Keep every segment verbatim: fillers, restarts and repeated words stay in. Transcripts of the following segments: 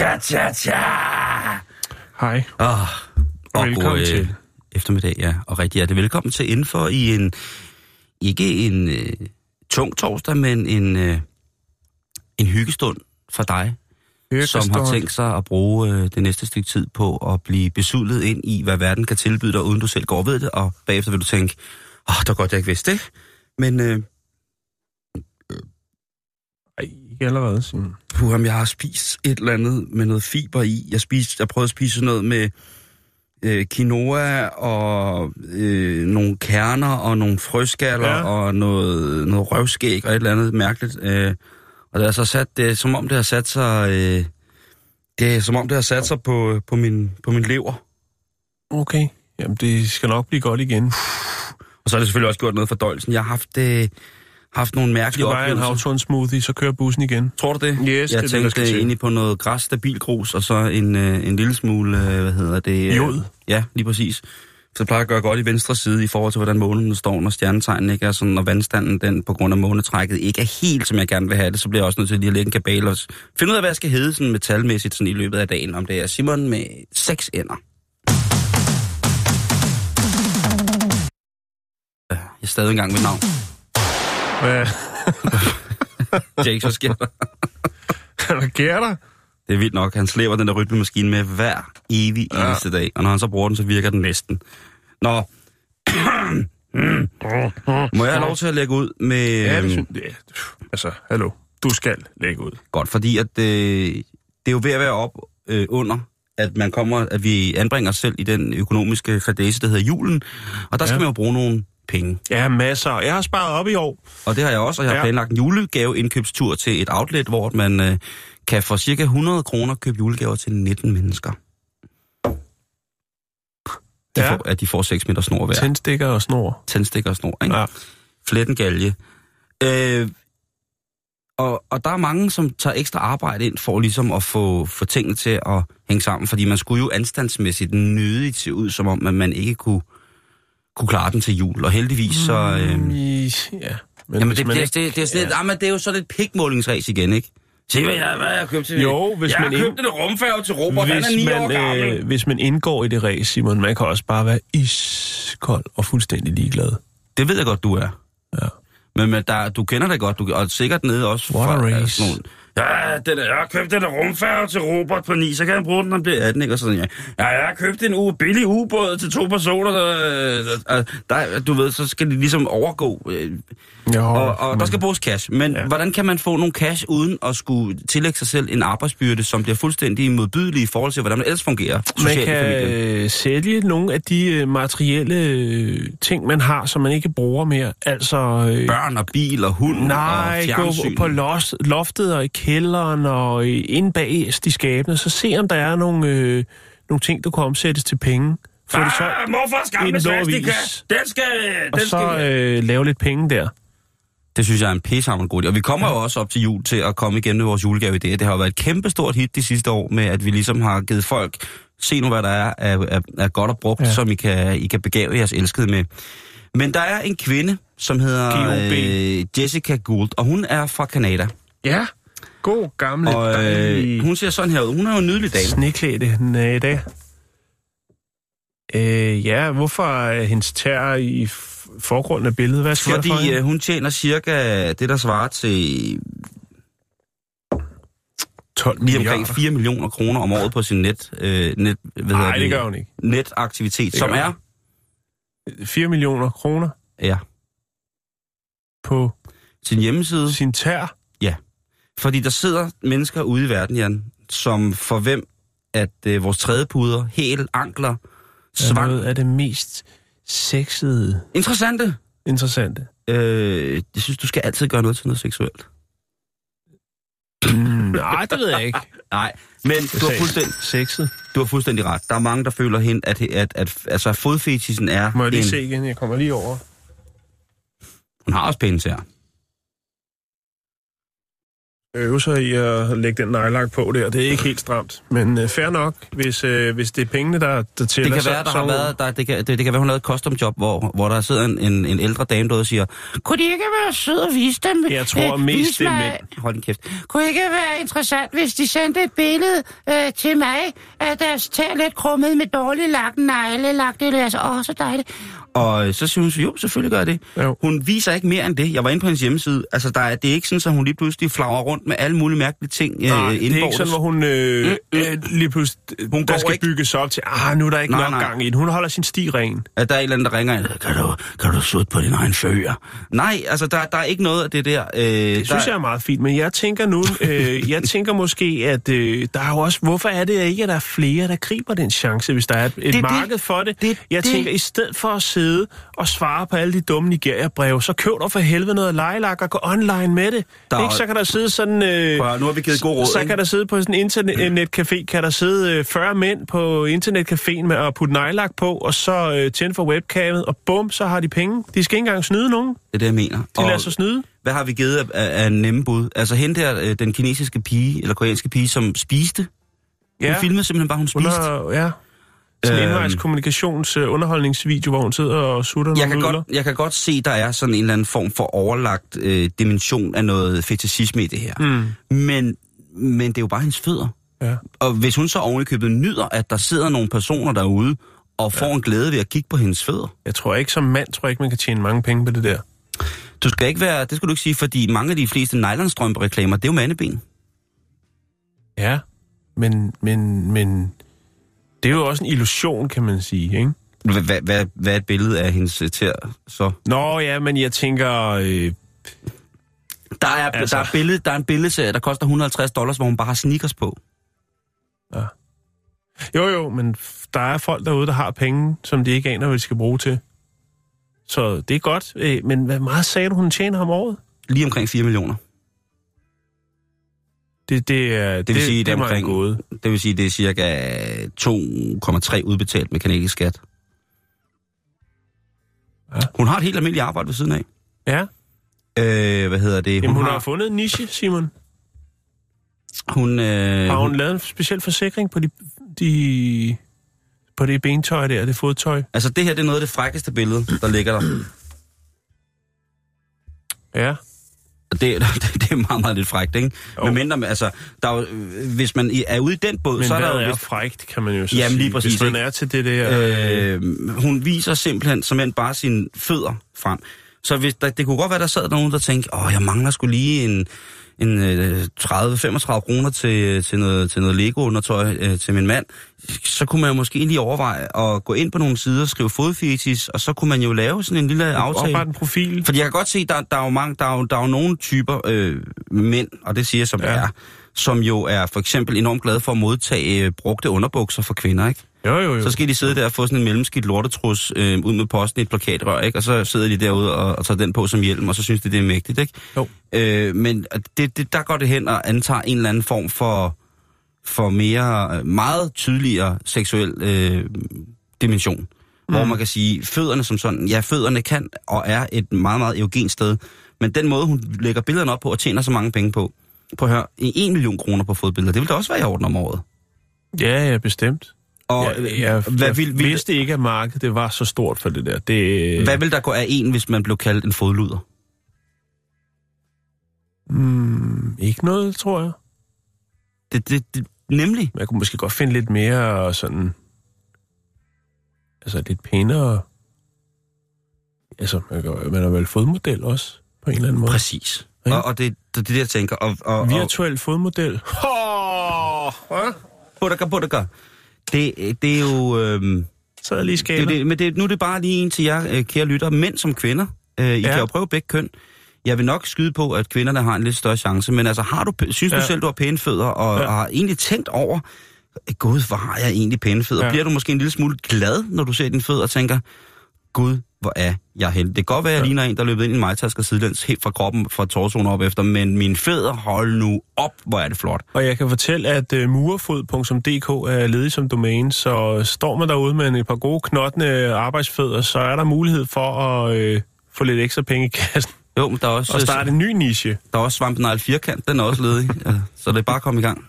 Tja, tja, tja. Hej. Åh, oh, og velkommen god, øh, til. Eftermiddag, ja. Og rigtig hjertelig velkommen til indenfor i en, ikke en øh, tung torsdag, men en, øh, en hyggestund for dig, hyggestund. Som har tænkt sig at bruge øh, det næste stykke tid på at blive besudlet ind i, hvad verden kan tilbyde dig, uden du selv går ved det, og bagefter vil du tænke, åh, oh, det var godt, jeg ikke vidste det. Men... Øh, allerede, Simon. Puh, jeg har spist et eller andet med noget fiber i. Jeg, spiste, jeg prøvede at spise noget med øh, quinoa og øh, nogle kerner og nogle frøskaller, ja. Og noget, noget røvskæg og et eller andet mærkeligt. Øh, og det er så sat, det er, som om det har sat sig, øh, det er, som om det har sat sig på, på, min, på min lever. Okay. Jamen, det skal nok blive godt igen. Og så har det selvfølgelig også gjort noget for fordøjelsen. Jeg har haft... Øh, haft nogle mærkelige oplevelser. Skal bare en havtorn smoothie, så kører bussen igen. Tror du det? Yes, jeg det Jeg tænkte det, egentlig på noget græs, stabil grus, og så en, øh, en lille smule, øh, hvad hedder det? Jod. Øh, ja, lige præcis. Så plejer jeg at gøre godt i venstre side, i forhold til, hvordan månen står, når stjernetegnen ikke er sådan, når vandstanden, den på grund af månetrækket, ikke er helt, som jeg gerne vil have det, så bliver jeg også nødt til lige at lægge en kabale og finde ud af, hvad jeg skal hedde sådan metalmæssigt sådan i løbet af dagen, om det er Simon med seks ender. Jeg er stadig engang ved navn. Hvad? Jake, så sker der. Hvad sker der? Det er vildt nok. Han slæber den der rytmemaskine med hver evig ja. eneste dag. Og når han så bruger den, så virker den næsten. Nå. mm. Må jeg have lov til at lægge ud med... Ja, det synes jeg. Altså, hallo. Du skal lægge ud. Godt, fordi at, øh, det er jo ved at være op øh, under, at man kommer, at vi anbringer os selv i den økonomiske fadæse, der hedder julen. Og der skal ja. man jo bruge nogle... penge. Ja, masser. Jeg har sparet op i år. Og det har jeg også, og jeg har ja. planlagt en julegaveindkøbstur til et outlet, hvor man øh, kan for cirka hundrede kroner købe julegaver til nitten mennesker. De ja. Får, at de får seks meter snor hver. Tændstikker og snor. Tændstikker og snor, ikke? Ja. Flettengalje. Øh, og, og der er mange, som tager ekstra arbejde ind for ligesom at få, få tingene til at hænge sammen, fordi man skulle jo anstandsmæssigt nødigt se ud, som om at man ikke kunne kunne klare den til jul, og heldigvis så... Øh... Mm, ja, men jamen, det, man... det, det, det er sådan ja. et, jamen, det er jo sådan et pikmålingsræs igen, ikke? Se, hvad jeg, hvad jeg købte til... Jo, hvis jeg man... Jeg købte ind... en rumfærge til Robert, hvis han er ni man, år gammel. Øh, hvis man indgår i det ræs, Simon, man kan også bare være iskold og fuldstændig ligeglad. Det ved jeg godt, du er. Ja. Men, men der, du kender det godt, du, og sikkert nede også... What fra, a race. Nogle... Ja, den, jeg har købt den rumfærge til Robert på ni, så kan han bruge den om det atten, ikke? Og sådan, ja. ja, jeg har købt en u- billig ubåd til to personer, der, der, du ved, så skal de ligesom overgå. Jo, og og men... der skal bruges cash. Men ja. hvordan kan man få nogle cash, uden at skulle tillægge sig selv en arbejdsbyrde, som bliver fuldstændig modbydelig i forhold til, hvordan man ellers fungerer? Man kan øh, sælge nogle af de øh, materielle øh, ting, man har, som man ikke bruger mere. Altså... Øh... Børn og bil og hund nej, og fjernsyn. Nej, gå på los, loftet og i kælderen og inde bag de skabene, så se om der er nogle, øh, nogle ting, der kan omsættes til penge. Få det så ah, morfars gamle svastika! Den skal... Den og så øh, lave lidt penge der. Det synes jeg er en pissehammerende god idé. Og vi kommer ja. jo også op til jul til at komme igennem vores julegave-idéer. Det har jo været et kæmpestort hit de sidste år med, at vi ligesom har givet folk, se nu hvad der er, er, er, er godt og brugt, ja. som I kan, I kan begave jeres elskede med. Men der er en kvinde, som hedder øh, Jessica Gould, og hun er fra Canada. Ja. God, gamle, og, øh, hun ser sådan her ud. Hun er jo en nydelig dame. Sneklædte i dag. Øh, ja, hvorfor er hendes tær i forgrunden af billedet? Hvad sker Fordi der for hende? Hun tjener cirka det, der svarer til... tolv milliarder. Omkring fire millioner kroner om året på sin net... Øh, net hvad Nej, det, det gør hun ikke. Netaktivitet, det som er... fire millioner kroner? Ja. På... sin hjemmeside? Sin tær? Ja. Fordi der sidder mennesker ude i verden, Jan, som for hvem, at øh, vores trædepuder, hæl, ankler, svang... er noget af det mest sexede... interessante interessante. Øh, jeg synes, du skal altid gøre noget til noget seksuelt. Nej, det ved jeg ikke. Nej, men du har fuldstændig sexet. Du har fuldstændig ret. Der er mange, der føler hen, at at at, at altså fodfetisen er. Må jeg lige en... se igen? Jeg kommer lige over. Hun har også pæne tæer. Øve sig i at lægge den nejlak på der. Det er ikke helt stramt, men uh, fair nok, hvis uh, hvis det er pengene der der tæller. Det kan være der så, har været der, det kan det, det kan være hun lavede et custom job, hvor hvor der sidder en en, en ældre dame derude og siger, kunne det ikke være sød og vise dem? Jeg tror øh, mest det mig... mænd. Hold din kæft. Kunne det ikke være interessant, hvis de sendte et billede øh, til mig af deres tæer lidt krummet med dårlig lagt negle, lagt det altså åh så dejligt. Og så synes vi jo, selvfølgelig gør det. Jo. Hun viser ikke mere end det. Jeg var inde på hendes hjemmeside. Altså, der er, det er ikke sådan, at hun lige pludselig flagrer rundt med alle mulige mærkelige ting. Nej, øh, det er indbordes. Ikke sådan, hvor hun øh, øh, øh, lige pludselig hun der skal ikke. Bygges op til, ah, nu er der ikke nej, nok nej. Gang i den. Hun holder sin sti ren. At der er et eller andet, der ringer, kan du, kan du sutte på din egen fører? Nej, altså, der, der er ikke noget af det der. Øh, det der... synes jeg er meget fint, men jeg tænker nu, øh, jeg tænker måske, at øh, der er jo også, hvorfor er det ikke, at der er flere, der griber den chance, hvis der er et, et det, marked det, for det? det jeg det. tænker, i stedet for at sidde og svare på alle de dumme Nigeria-breve, så køb dig for helvede noget lejelak og gå online med det. Der ikke, så kan der sidde sådan... Øh, prøv, nu har vi givet god råd, så ikke? Kan der sidde på sådan en internetcafé, kan der sidde fyrre mænd på internetcaféen med at putte nejlak på, og så øh, tænde for webcamet, og bum, så har de penge. De skal ikke engang snyde nogen. Det er det, jeg mener. De lader sig snyde. Hvad har vi givet af, af, af nemme bud? Altså hende der, øh, den kinesiske pige, eller koreanske pige, som spiste. Ja. Hun filmede simpelthen bare, hun spiste. Under, ja. Sådan en indvejskommunikationsunderholdningsvideo, hvor hun sidder og sutter jeg nogle kan godt, Jeg kan godt se, der er sådan en eller anden form for overlagt øh, dimension af noget fetishisme i det her. Mm. Men, men det er jo bare hendes fødder. Ja. Og hvis hun så ovenikøbet nyder, at der sidder nogle personer derude og får ja. en glæde ved at kigge på hendes fødder. Jeg tror ikke som mand, tror jeg ikke, man kan tjene mange penge på det der. Du skal ikke være, det skal du ikke sige, fordi mange af de fleste nylonstrømpereklamer, det er jo mandeben. Ja, men... men, men det er jo også en illusion, kan man sige, ikke? Hvad hva, hva er et billede af hendes tæer, så? Nå ja, men jeg tænker... Øh... Der, er, altså... der, er billede, der er en billedserie, der koster hundrede og halvtreds dollars, hvor hun bare har sneakers på. Ja. Jo jo, men der er folk derude, der har penge, som de ikke aner, hvad de skal bruge til. Så det er godt, øh, men hvad meget sagde du, hun tjener om året? Lige omkring fire millioner. Det, det, er, det, det vil sige, det, det, omkring, det vil sige, det er cirka to komma tre udbetalt med kanadisk skat. Ja. Hun har et helt almindeligt arbejde ved siden af. Ja. Øh, hvad hedder det? Hun, Jamen, hun har... har fundet en niche, Simon. Hun, øh, har hun, hun lavet en speciel forsikring på de, de, på det bentøj der, det fodtøj? Altså det her, det er noget af det frækkeste billede, der ligger der. Ja. Det, det, det er meget, meget lidt frækt, ikke? Jo. Men mindre, altså, der er jo, hvis man er ude i den båd, men så er der jo... Men er frækt, kan man jo så jamen, lige præcis, hvis man er til det der... Øh, hun viser simpelthen, simpelthen bare sine fødder frem. Så hvis der, det kunne godt være, der sad nogen, der tænkte, åh, jeg mangler sgu lige en, en tredive til femogtredive kroner til, til noget, til noget Lego-undertøj øh, til min mand. Så kunne man jo måske lige overveje at gå ind på nogle sider og skrive fodfetis, og så kunne man jo lave sådan en lille aftale. Opret en profil. Fordi jeg kan godt se, der, der er jo mange, der er jo, der er jo nogle typer øh, mænd, og det siger jeg som ja. er, som jo er for eksempel enormt glade for at modtage øh, brugte underbukser for kvinder, ikke? Jo, jo, jo. Så skal de sidde der og få sådan en mellemskidt lortetrus øh, ud med posten i et plakatrør, ikke? Og så sidder de derude og, og tager den på som hjelm, og så synes de, det er mægtigt, ikke? Jo. Øh, men det, det, der går det hen og antager en eller anden form for, for mere, meget tydeligere seksuel øh, dimension. Mm. Hvor man kan sige, fødderne som sådan, ja, fødderne kan og er et meget, meget eugent sted, men den måde, hun lægger billederne op på og tjener så mange penge på, på hør, en million kroner på fodbilleder, det vil da også være i orden om året. Ja, ja, bestemt. Og jeg, jeg, hvad jeg vil, vil, vidste ikke, at markedet det var så stort for det der. Det, hvad vil der gå af en, hvis man blev kaldt en fodluder? Mm, ikke noget, tror jeg. Det, det, det, nemlig? Man kunne måske godt finde lidt mere sådan... Altså lidt pænere... Altså, man, kan, man er vel fodmodel også, på en eller anden måde. Præcis. Ja? Og, og det er det, det, jeg tænker. Og, og, virtuel og, fodmodel. Håh! Buddaka, buddaka. Det, det er jo... Øh, så er jeg lige skabet. Det, det, men det, nu er det bare lige en til jer, kære lytter. Mænd som kvinder. Øh, I ja. kan jo prøve begge køn. Jeg vil nok skyde på, at kvinderne har en lidt større chance. Men altså, har du, synes ja. du selv, du har pæne fødder, og ja. har egentlig tænkt over, gud, hvor har jeg egentlig pæne fødder? Ja. Bliver du måske en lille smule glad, når du ser dine fødder og tænker, gud, hvor er jeg henne. Det kan godt være, at jeg ja. ligner en, der løbet ind i en majtasker sidelæns helt fra kroppen, fra torsoen op efter, men mine fædre, hold nu op, hvor er det flot. Og jeg kan fortælle, at uh, murefod punktum d k er ledig som domæne, så står man derude med et par gode, knottende arbejdsfædre, så er der mulighed for at øh, få lidt ekstra penge i kassen. Jo, men der er også... Og starte en ny niche. Der er også Svampenegl Firkant, den er også ledig, så det er bare at komme i gang.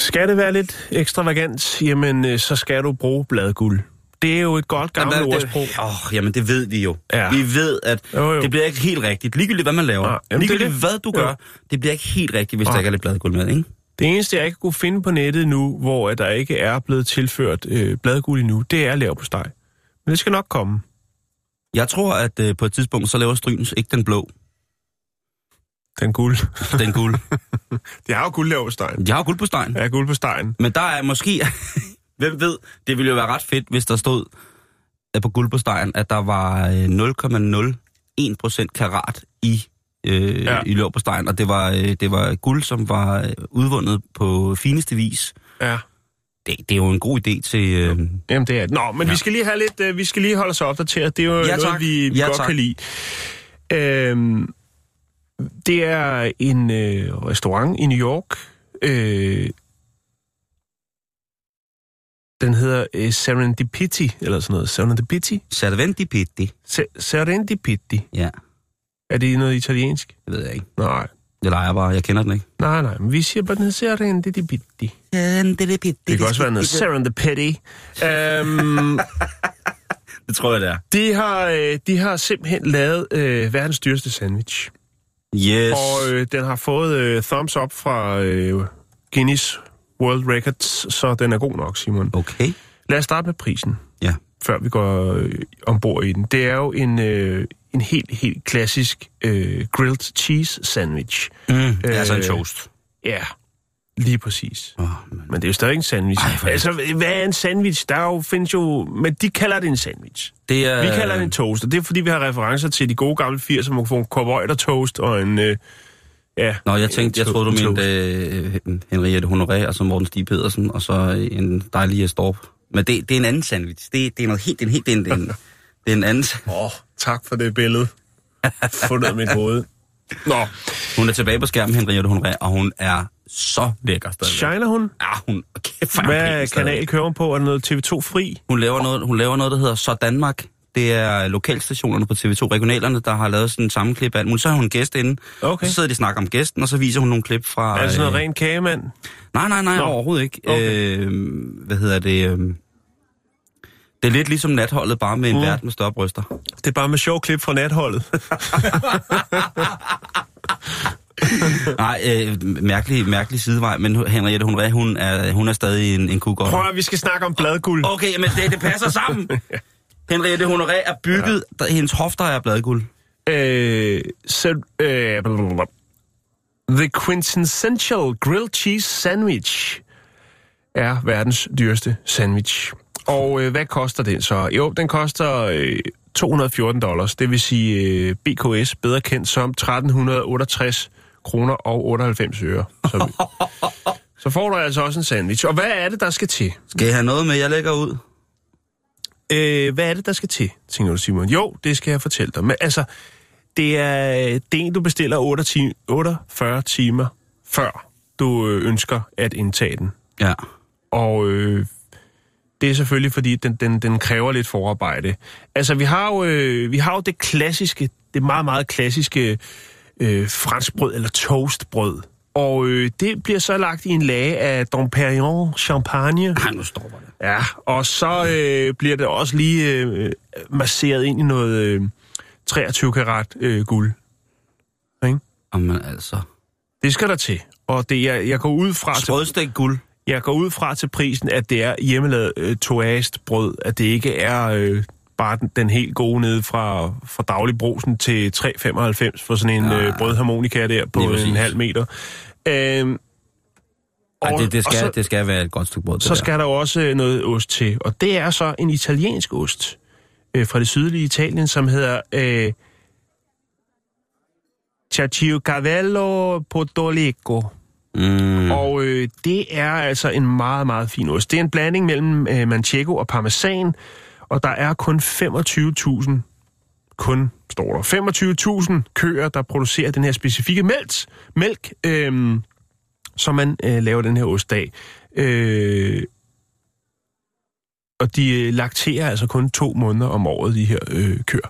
Skal det være lidt ekstravagant, jamen så skal du bruge bladguld. Det er jo et godt gammelt ordsprog. Åh, jamen det ved vi jo. Ja. Vi ved, at jo, jo. det bliver ikke helt rigtigt. Ligegyldigt, hvad man laver. Ja, jamen, ligegyldigt, det, hvad du gør, ja. det bliver ikke helt rigtigt, hvis ja. der ikke er lidt bladguld med, ikke? Det eneste, jeg ikke kunne finde på nettet nu, hvor der ikke er blevet tilført øh, bladguld endnu, det er leverpostej. Men det skal nok komme. Jeg tror, at øh, på et tidspunkt, så laver Stryns ikke den blå. Den guld. Den guld. De har jo guld leverpostejen. De har jo guld på stegen. Ja, guld på stegen. Men der er måske... Hvem ved, det ville jo være ret fedt, hvis der stod på guldbostegen, at der var nul komma nul en procent karat i, øh, ja. i leverpostejen, og det var, det var guld, som var udvundet på fineste vis. Ja. Det, det er jo en god idé til... Øh... Jamen, det er det. Nå, men ja. vi skal lige have lidt... Øh, vi skal lige holde os opdateret. Det er jo ja, noget, tak. vi, vi ja, godt tak. kan lide. Øhm, det er en øh, restaurant i New York... Øh, Den hedder eh, Serendipity, eller sådan noget. Serendipity? Serendipity. Se- Serendipity. Ja. Er det noget italiensk? Det ved jeg ikke. Nej. Det leger jeg bare. Jeg kender den ikke. Nej, nej. Men vi siger bare, den hedder Serendipity. Serendipity. Det kan også være noget Serendipity. Um, det tror jeg, det er. De har, de har simpelthen lavet øh, verdens dyreste sandwich. Yes. Og øh, den har fået øh, thumbs up fra øh, Guinness World Records, så den er god nok, Simon. Okay. Lad os starte med prisen, ja. før vi går øh, ombord i den. Det er jo en, øh, en helt, helt klassisk øh, grilled cheese sandwich. Mm, øh, altså en toast. Ja, lige præcis. Oh, men... men det er jo stadig en sandwich. Ej, for... Altså, hvad er en sandwich? Der jo, findes jo... Men de kalder det en sandwich. Det er... Vi kalder det en toast, og det er fordi, vi har referencer til de gode gamle firser, som man kan få en cowboydertoast og en... Øh, Ja, Nå, jeg tænkte, jeg troede, du mente uh, Henriette Honoré, og så Morten Stig Pedersen, og så en dejlig Storp. Men det, det er en anden sandwich. Det, det er noget helt, det er helt, det er en, det er en anden sandwich. Åh, oh, tak for det billede. Fundet mit hoved. Nå. Hun er tilbage på skærmen, Henriette Honoré, og hun er så lækker stadig. Shiner hun? Ja, hun er kæft. Hvad kanal kører hun på? Er noget T V to Fri? Hun laver, oh. noget, hun laver noget, der hedder Så Danmark. Det er lokalstationerne på T V to, regionalerne, der har lavet sådan en sammenklip af alt. Så har hun en gæst inde, okay. så sidder de og snakker om gæsten, og så viser hun nogle klip fra... Er det sådan noget øh... ren kagemand? Nej, nej, nej, Nå. overhovedet ikke. Okay. Øh, hvad hedder det? Øh... Det er lidt ligesom Natholdet, bare med en mm. vært med større bryster. Det er bare med sjov klip fra Natholdet. Nej, øh, mærkelig, mærkelig sidevej, men Henriette, hun er, hun er, hun er stadig en, en kugotter. Prøv at vi skal snakke om bladguld. Okay, men det, det passer sammen. Henriette Honoré er bygget, ja. der, hendes hofter er bladguld. Øh, så, øh, the quintessential grilled cheese sandwich er verdens dyreste sandwich. Og øh, hvad koster den så? Jo, den koster øh, to hundrede og fjorten dollars, det vil sige øh, B K S, bedre kendt som tretten otteogtres kroner og otteoghalvfems øre. Så, så får du altså også en sandwich. Og hvad er det, der skal til? Skal jeg have noget med, jeg lægger ud? Øh, hvad er det, der skal til, tænker du, Simon? Jo, det skal jeg fortælle dig. Men altså, det er det en, du bestiller otteogfyrre timer før du ønsker at indtage den. Ja. Og øh, det er selvfølgelig, fordi den, den, den kræver lidt forarbejde. Altså, vi har jo, øh, vi har jo det klassiske, det meget, meget klassiske øh, franskbrød eller toastbrød. Og øh, det bliver så lagt i en lage af Dom Pérignon champagne. Ej, nu stopper det. Ja, og så øh, bliver det også lige øh, masseret ind i noget øh, treogtyve karat øh, guld. Ikke? Jamen altså. Det skal der til. Og det jeg, jeg går ud fra til... Sprødstegt guld. Jeg går ud fra til prisen, at det er hjemmelavet øh, toastbrød, at det ikke er øh, bare den, den helt gode nede fra, fra dagligbrusen til tre femoghalvfems for sådan en ja, øh, brødharmonika der på en halv meter. Øhm, og, Ej, det, det, skal, så, det skal være et godt stykke brød. Så der. skal der også noget ost til, og det er så en italiensk ost øh, fra det sydlige Italien, som hedder øh, Caciocavallo Podolico. Mm. Og øh, det er altså en meget, meget fin ost. Det er en blanding mellem øh, manchego og parmesan, og der er kun femogtyve tusind, kun står der, femogtyve tusind køer, der producerer den her specifikke mælk, mælk øh, som man øh, laver den her ost af. Øh, og de lakterer altså kun to måneder om året, de her øh, køer.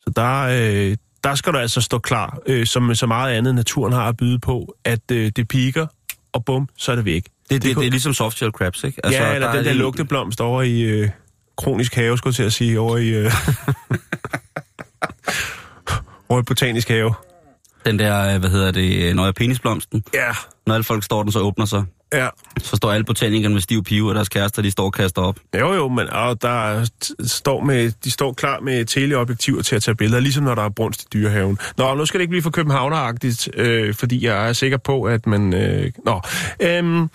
Så der øh, Der skal du altså stå klar, øh, som med så meget andet naturen har at byde på, at øh, det piker, og bum, så er det væk. Det, det, det, det er ligesom softshell crabs, ikke? Altså, ja, eller der den der en... lugteblomst over i øh, kronisk have, skulle jeg til at sige, over i, øh, over i botanisk have. Den der, hvad hedder det, når jeg penisblomsten. Ja. Når alle folk står den, så åbner sig. Ja. Så står alle botanikerne med stiv pive, og deres kærester, de står og kaster op. Jo jo, men og der står med, de står klar med teleobjektiver til at tage billeder, ligesom når der er brunst i dyrehaven. Nå, nu skal det ikke blive for københavneragtigt, øh, fordi jeg er sikker på, at man... Øh, nå. Øhm,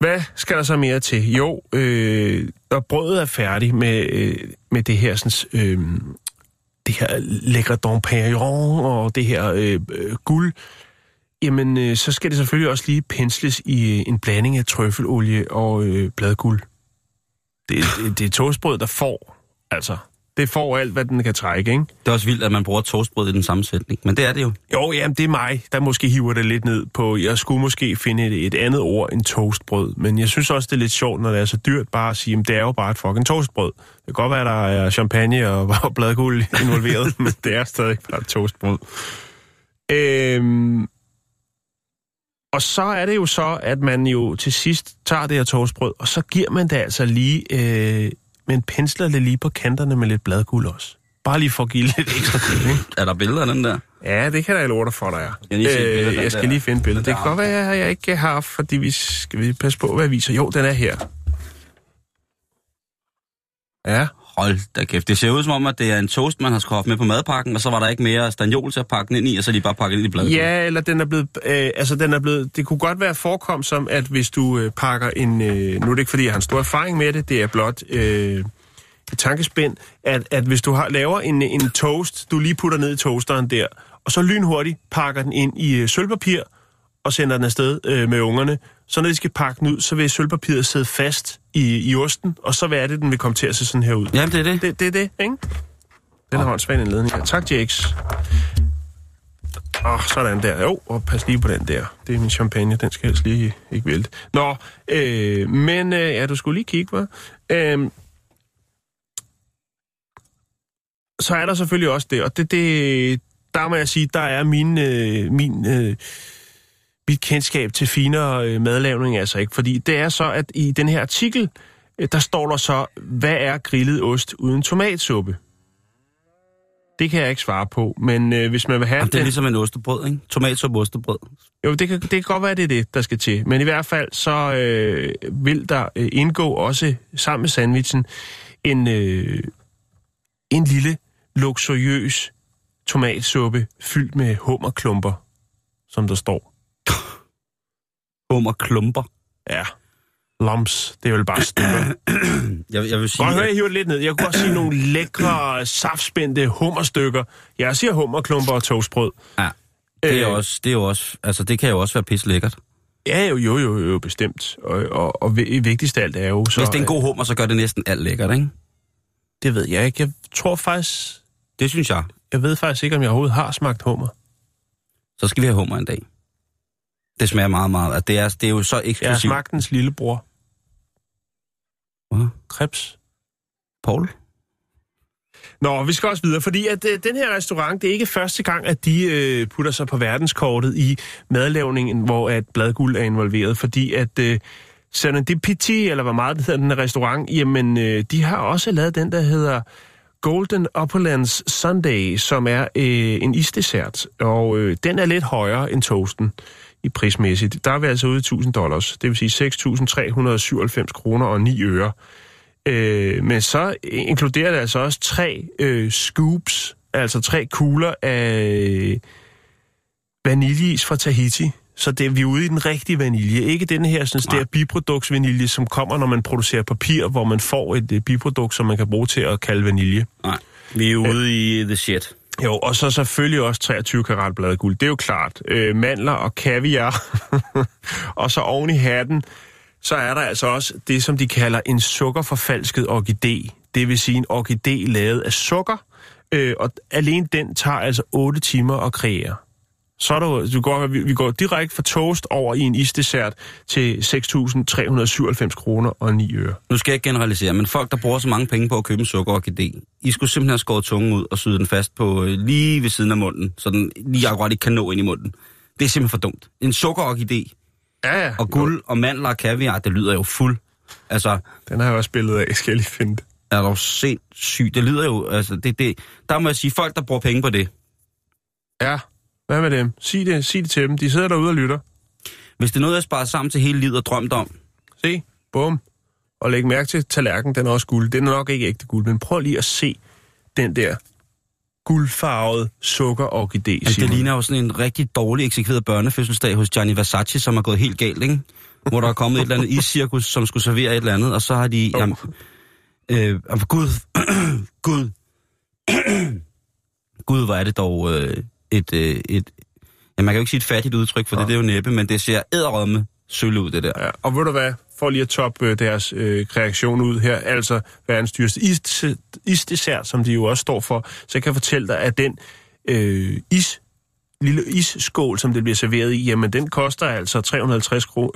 hvad skal der så mere til? Jo, øh, når brødet er færdigt med, øh, med det her... Sådan, øh, det her lækre Dom Pérignon og det her øh, øh, guld, jamen øh, så skal det selvfølgelig også lige pensles i øh, en blanding af trøffelolie og øh, bladguld. Det, det, det er toastbrød, der får, altså. Det får alt, hvad den kan trække, ikke? Det er også vildt, at man bruger toastbrød i den samme sætning, men det er det jo. Jo, jamen det er mig, der måske hiver det lidt ned på. Jeg skulle måske finde et, et andet ord end toastbrød, men jeg synes også, det er lidt sjovt, når det er så dyrt bare at sige, at det er jo bare et fucking toastbrød. Det kan godt være, at der er champagne og, og bladguld involveret, men det er stadig bare et toastbrød. Øhm... Og så er det jo så, at man jo til sidst tager det her toastbrød, og så giver man det altså lige... Øh... men pensler det lige på kanterne med lidt bladguld også. Bare lige for at give lidt ekstra guld. Er der billeder af den der? Ja, det kan der love dig for, der er. Jeg, øh, jeg skal lige finde billeder. Det kan godt være, at jeg ikke har, fordi vi skal vi passe på, hvad jeg viser. Jo, den er her. Ja. Hold da kæft. Det ser ud som om, at det er en toast, man har skudt med på madpakken, og så var der ikke mere stanjol til at pakke den ind i, og så lige bare pakke den ind i bladguld. Ja, eller den er blevet... Øh, altså, den er blevet... Det kunne godt være forekomst som, at hvis du øh, pakker en... Øh, nu er det ikke, fordi jeg har en stor erfaring med det, det er blot øh, et tankespind, at, at hvis du har, laver en, en toast, du lige putter ned i toasteren der, og så lynhurtigt pakker den ind i øh, sølvpapir, og sender den afsted øh, med ungerne, så når de skal pakke den ud, så vil sølvpapiret sidde fast i, i osten, og så er det, den vil komme til at se sådan her ud. Jamen, det er det. Det, det er det, ikke? Den har håndsvagt en ledning her. Tak, Jakes. Åh, oh, sådan der. Jo, og pas lige på den der. Det er min champagne, den skal helst lige ikke vælte. Nå, øh, men øh, ja, du skulle lige kigge, hva'? Øh, så er der selvfølgelig også det, og det, det der må jeg sige, der er min... Øh, min øh, mit kendskab til finere madlavning, altså ikke. Fordi det er så, at i den her artikel, der står der så, hvad er grillet ost uden tomatsuppe? Det kan jeg ikke svare på, men øh, hvis man vil have... Jamen, det er ligesom en ostebrød, ikke? Tomatsuppe, ostebrød. Jo, det kan, det kan godt være, det er det, der skal til. Men i hvert fald, så øh, vil der øh, indgå også, sammen med sandwichen, en, øh, en lille, luksuriøs tomatsuppe, fyldt med hummerklumper, som der står. Hummer klumper. Ja. Lumps. Det er vel bare stykker. jeg, jeg vil sige... Godt, at... jeg hiver det lidt ned. Jeg kunne også sige nogle lækre, saftspændte hummerstykker. Jeg siger hummerklumper og toastbrød. Ja. Det er, øh, også, det er jo også... Altså, det kan jo også være pislækkert. Ja, jo, jo, jo, jo bestemt. Og, og, og vigtigst af alt er jo så... Hvis det er en god hummer, så gør det næsten alt lækkert, ikke? Det ved jeg ikke. Jeg tror faktisk... Det synes jeg. Jeg ved faktisk ikke, om jeg overhovedet har smagt hummer. Så skal vi have hummer en dag. Det smager meget, meget. Og det er, det er jo så eksklusivt. Jeg har smagt dens lillebror. Hvad? Krebs. Paul? Nå, vi skal også videre, fordi at øh, den her restaurant, det er ikke første gang, at de øh, putter sig på verdenskortet i madlavningen, hvor at bladguld er involveret, fordi at øh, Serendipity, eller hvor meget det hedder, den her restaurant, jamen, øh, de har også lavet den, der hedder Golden Opulence Sunday, som er øh, en isdessert, og øh, den er lidt højere end toasten. I prismæssigt. Der er vi altså ude i tusind dollars, det vil sige seks tusind tre hundrede syvoghalvfems kroner og ni øre. Øh, men så inkluderer det altså også tre øh, scoops, altså tre kugler af vaniljeis fra Tahiti. Så det er vi ude i den rigtige vanilje. Ikke den her sådan der biproduktsvanilje, som kommer, når man producerer papir, hvor man får et øh, biprodukt, som man kan bruge til at kalde vanilje. Nej, vi er ude øh, i the shit. Jo, og så selvfølgelig også treogtyve karat bladguld. Det er jo klart. Øh, mandler og kaviar. Og så oven i hatten, så er der altså også det, som de kalder en sukkerforfalsket orkidé. Det vil sige en orkidé lavet af sukker. Øh, og alene den tager altså otte timer at kreere. Så er du, du går, vi går direkte fra toast over i en isdessert til seks tusind tre hundrede syvoghalvfems kroner og ni øre. Nu skal jeg ikke generalisere, men folk, der bruger så mange penge på at købe en sukkerorkidé, I skulle simpelthen have skåret tungen ud og syde den fast på lige ved siden af munden, så den lige akkurat ikke kan nå ind i munden. Det er simpelthen for dumt. En sukkerorkidé ja, ja. og guld jo. Og mandler og kaviar, det lyder jo fuld. Altså, den har jeg også billedet af, skal jeg lige finde det. Er dog sindssygt. Det lyder jo, altså, det, det. Der må jeg sige, folk, der bruger penge på det. Ja. Hvad med dem? Sig det, sig det til dem. De sidder derude og lytter. Hvis det er noget, jeg sparer sammen til hele livet og drømt om. Se, bum. Og læg mærke til tallerkenen, den er også guld. Den er nok ikke ægte guld, men prøv lige at se den der guldfarvede sukkerorkidé. Altså, det ligner jo sådan en rigtig dårlig eksekveret børnefødselsdag hos Gianni Versace, som er gået helt galt, ikke? Hvor der er kommet et eller andet iscirkus, som skulle servere et eller andet, og så har de... Oh. Jamen, øh, gud, gud, gud, hvor er det dog... Øh, Et, et, ja, man kan jo ikke sige et fattigt udtryk, for ja. det, det er jo næppe, men det ser edderrømme sølle ud, det der. Ja, og ved du hvad, for lige at toppe deres øh, kreation ud her, altså verdens dyreste is, isdessert, som de jo også står for, så kan jeg fortælle dig, at den øh, is, lille isskål, som det bliver serveret i, jamen den koster altså tre hundrede og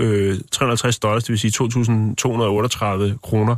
halvtreds dollars, det vil sige to tusind to hundrede og otteogtredive kroner,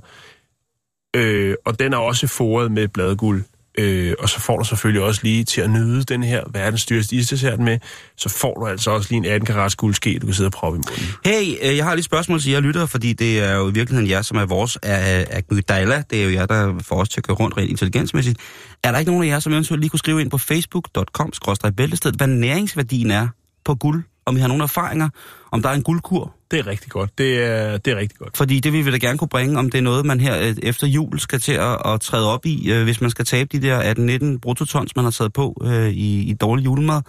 øh, og den er også foret med bladguld. Øh, og så får du selvfølgelig også lige til at nyde den her verdens dyreste isdessert med, så får du altså også lige en atten karats guldske, du kan sidde og proppe i munden. Hey, jeg har lige spørgsmål til jer lytter, fordi det er jo i virkeligheden jer, som er vores agudala. Det er jo jer, der får os til at køre rundt rent intelligensmæssigt. Er der ikke nogen af jer, som eventuelt lige kunne skrive ind på facebook punktum com skråstreg bæltestedet, hvad næringsværdien er på guld? Om I har nogle erfaringer? Om der er en guldkur? Det er rigtig godt. Det er, det er rigtig godt. Fordi det vil vi da gerne kunne bringe, om det er noget, man her efter jul skal til at, at træde op i. Hvis man skal tabe de der atten nitten bruttotons, man har taget på øh, i, i dårlig julemad,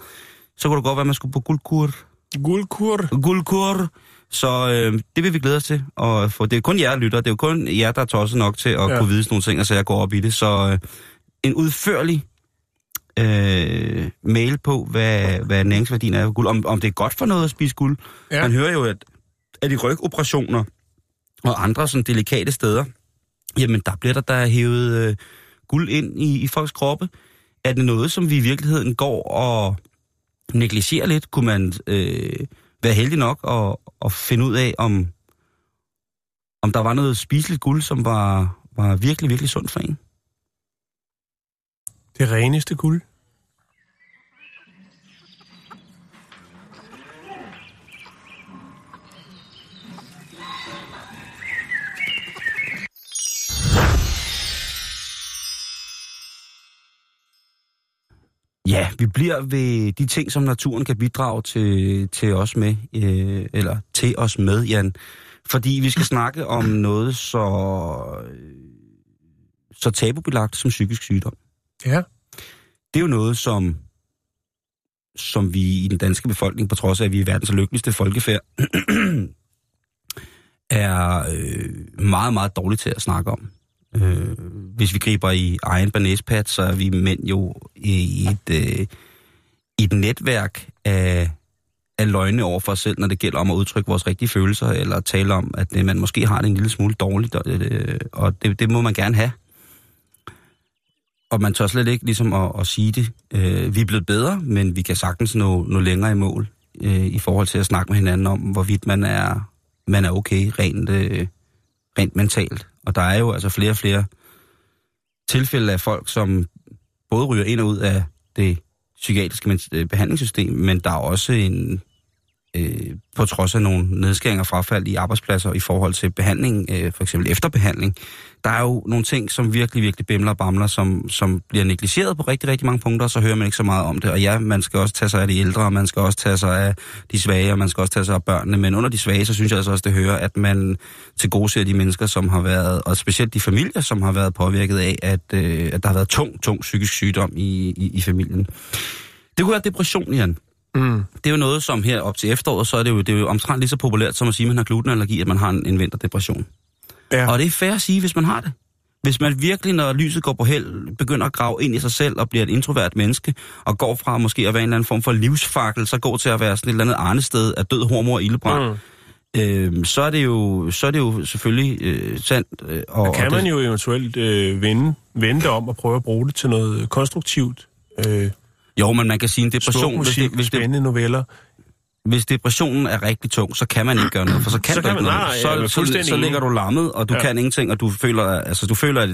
så kunne det godt være, at man skulle på guldkur. Guldkur? Guldkur. Så øh, det vil vi glæde os til. Og for det er kun jer, lytter. Det er jo kun jer, der er tosset nok til at ja. kunne vide sådan nogle ting, og så jeg går op i det. Så øh, en udførlig Øh, mail på, hvad, hvad næringsværdien er af guld. Om, om det er godt for noget at spise guld. Ja. Man hører jo, at, at i rygoperationer og andre sådan delikate steder, jamen der bliver der, der er hævet øh, guld ind i, i folks kroppe. Er det noget, som vi i virkeligheden går og negligerer lidt? Kunne man øh, være heldig nok at, at finde ud af, om, om der var noget spiseligt guld, som var, var virkelig, virkelig sundt for en? Det reneste guld. Ja, vi bliver ved de ting, som naturen kan bidrage til, til os med, øh, eller til os med, Jan. Fordi vi skal snakke om noget så, så tabubelagt som psykisk sygdom. Ja. Det er jo noget, som, som vi i den danske befolkning, på trods af, at vi er verdens lykkeligste folkefærd, er øh, meget, meget dårligt til at snakke om. Øh, hvis vi griber i egen banæspad, så er vi mænd jo i et, øh, i et netværk af, af løgne over for os selv, når det gælder om at udtrykke vores rigtige følelser, eller tale om, at øh, man måske har det en lille smule dårligt, øh, og det, det må man gerne have. Og man tør slet ikke ligesom at, at sige det. Øh, vi er blevet bedre, men vi kan sagtens nå, nå længere i mål øh, i forhold til at snakke med hinanden om, hvorvidt man er, man er okay rent, øh, rent mentalt. Og der er jo altså flere og flere tilfælde af folk, som både ryger ind og ud af det psykiatriske behandlingssystem, men der er også en, øh, på trods af nogle nedskæringer og frafald i arbejdspladser i forhold til behandling, øh, for eksempel efterbehandling. Der er jo nogle ting, som virkelig, virkelig bimler og bamler, som, som bliver negligeret på rigtig, rigtig mange punkter, og så hører man ikke så meget om det. Og ja, man skal også tage sig af de ældre, og man skal også tage sig af de svage, og man skal også tage sig af børnene. Men under de svage, så synes jeg altså også, det hører, at man tilgodeser de mennesker, som har været, og specielt de familier, som har været påvirket af, at, øh, at der har været tung, tung psykisk sygdom i, i, i familien. Det kunne være depression, Jan. Mm. Det er jo noget, som her op til efteråret, så er det jo, det er jo omtrent lige så populært som at sige, at man har glutenallergi, at man har en, en vinterdepression. Ja. Og det er fair at sige, hvis man har det. Hvis man virkelig, når lyset går på held, begynder at grave ind i sig selv og bliver et introvert menneske, og går fra måske at være en eller anden form for livsfakkel, så går til at være sådan et eller andet arnested af død, hormor og ildebrand, mm. Øhm, så er det jo så er det jo selvfølgelig øh, sandt. Øh, og, og kan og man det... jo eventuelt øh, vende, vende det om og prøve at bruge det til noget konstruktivt. Øh, jo, men man kan sige en depression. Musik, hvis det, hvis spændende det, noveller. Hvis depressionen er rigtig tung, så kan man ikke gøre noget, for så kan så du kan ikke man, noget. Nej, så, ja, så, så ligger du lammet, og du ja. kan ingenting, og du føler, altså, du føler at,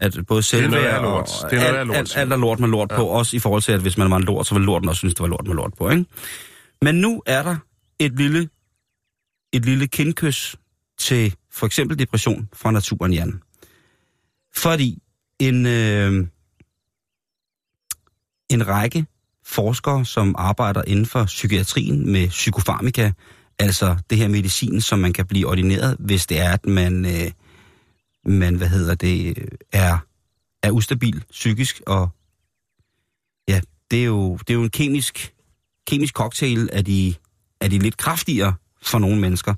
at både selvværd og, og det er alt, alt, alt er lort med lort ja. på, også i forhold til, at hvis man var en lort, så ville lorten også synes, det var lort med lort på. Ikke? Men nu er der et lille et lille kindkys til for eksempel depression fra naturen, Jan. Fordi en, øh, en række forskere, som arbejder inden for psykiatrien med psykofarmika, altså det her medicin, som man kan blive ordineret, hvis det er, at man, øh, man hvad hedder det, er, er ustabil psykisk, og ja, det er jo, det er jo en kemisk, kemisk cocktail af de, af de lidt kraftigere for nogle mennesker.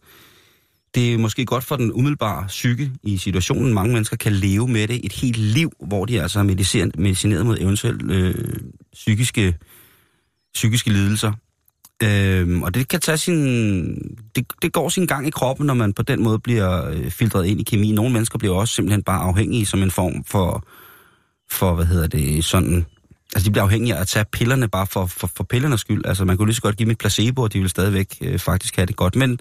Det er måske godt for den umiddelbare psyke i situationen. Mange mennesker kan leve med det et helt liv, hvor de altså er medicineret mod eventuelt øh, psykiske, psykiske lidelser. Øhm, og det kan tage sin... Det, det går sin gang i kroppen, når man på den måde bliver filtreret ind i kemi. Nogle mennesker bliver også simpelthen bare afhængige som en form for... for hvad hedder det, sådan... Altså, de bliver afhængige af at tage pillerne bare for, for, for pillernes skyld. Altså, man kunne lige så godt give dem et placebo, og de vil stadigvæk øh, faktisk have det godt. Men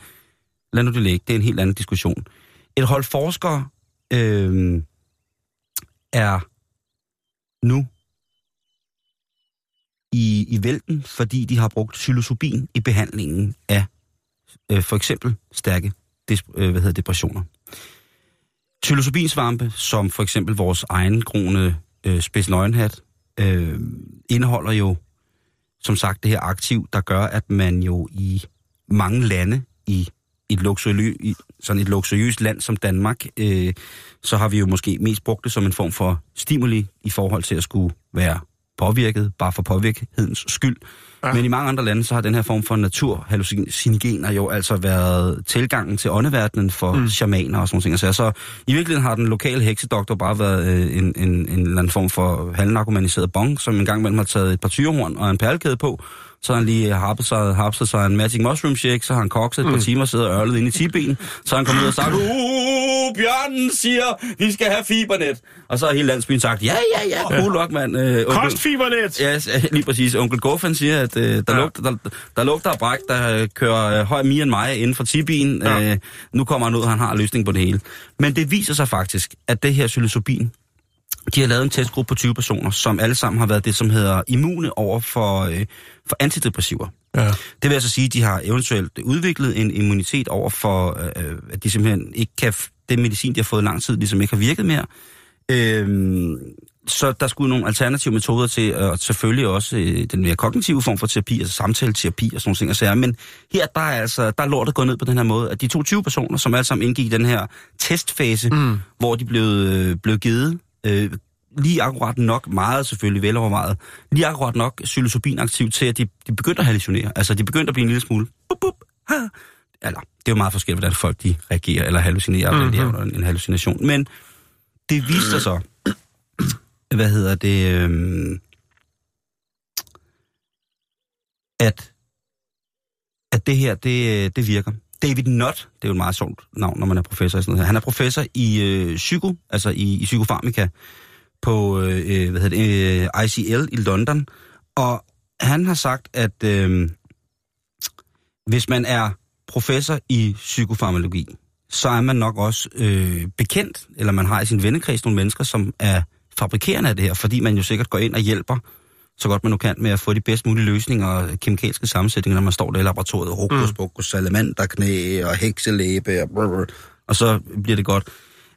lad nu det ligge. Det er en helt anden diskussion. Et hold forskere øh, er nu i, i vælten, fordi de har brugt psilocybin i behandlingen af øh, for eksempel stærke des, øh, hvad hedder, depressioner. Psilocybinsvampe, som for eksempel vores egen krone øh, spidsnøgenhat, Øh, indeholder jo, som sagt, det her aktiv, der gør, at man jo i mange lande, i et, luksuriø, i sådan et luksuriøst land som Danmark, øh, så har vi jo måske mest brugt det som en form for stimuli i forhold til at skulle være påvirket, bare for påvirkethedens skyld. Ja. Men i mange andre lande, så har den her form for naturhallucinogener jo altså været tilgangen til åndeverdenen for mm. shamaner og sådan nogle ting. Så altså, i virkeligheden har den lokale heksedoktor bare været øh, en, en, en eller anden form for halvnarkomaniseret bong, som en gang imellem har taget et par tyrehorn og en perlekæde på, så har han lige harpset sig, harpset sig en magic mushroom shake, så har han kokset mm. et par timer, sidder og ørlet inde i tibenen, så han kommet ud og sagt, uh, bjørnen siger, vi skal have fibernet. Og så har hele landsbyen sagt, ja, ja, ja, cool nok, mand. Øh, Kostfibernet! Ja, lige præcis. Onkel Goffan siger, at øh, der, ja. lugter, der, der lugter af bræk, der kører øh, høj mere end mig inden for tibenen. Ja. Øh, nu kommer han ud, og han har løsning på det hele. Men det viser sig faktisk, at det her psilocybin, de har lavet en testgruppe på tyve personer, som alle sammen har været det, som hedder immune over for, øh, for antidepressiver. Ja. Det vil altså sige, at de har eventuelt udviklet en immunitet over for, øh, at de simpelthen ikke kan... F- den medicin, de har fået lang tid, ligesom ikke har virket mere. Øh, så der skulle nogle alternative metoder til, og selvfølgelig også øh, den mere kognitive form for terapi, altså samtaleterapi og sådan nogle ting og sager. Men her, der er altså, der er lortet gået ned på den her måde, at de toogtyve personer, som alle sammen indgik i den her testfase, mm. hvor de blev, øh, blev givet... Øh, lige akkurat nok, meget selvfølgelig velovervejet, lige akkurat nok psilocybinaktivt til, at de, de begyndte at hallucinere. Altså, de begyndte at blive en lille smule... Bup, bup, ha. Eller, det er jo meget forskelligt, hvordan folk de reagerer eller hallucinerer, mm-hmm. eller laver en, en hallucination. Men det viste sig så... Hvad hedder det... Øh, at, at det her, det, det virker. David Nutt, det er jo et meget sjovt navn, når man er professor i sådan noget her. Han er professor i øh, psyko, altså i, i psykofarmika, på øh, hvad hedder det, øh, I C L i London. Og han har sagt, at øh, hvis man er professor i psykofarmakologi, så er man nok også øh, bekendt, eller man har i sin vennekreds nogle mennesker, som er fabrikerende af det her, fordi man jo sikkert går ind og hjælper så godt man nu kan med at få de bedst mulige løsninger og kemikalske sammensætninger, når man står der i laboratoriet. Hokus pokus, salamanderknæ og hekselæbe, og, brrr, og så bliver det godt.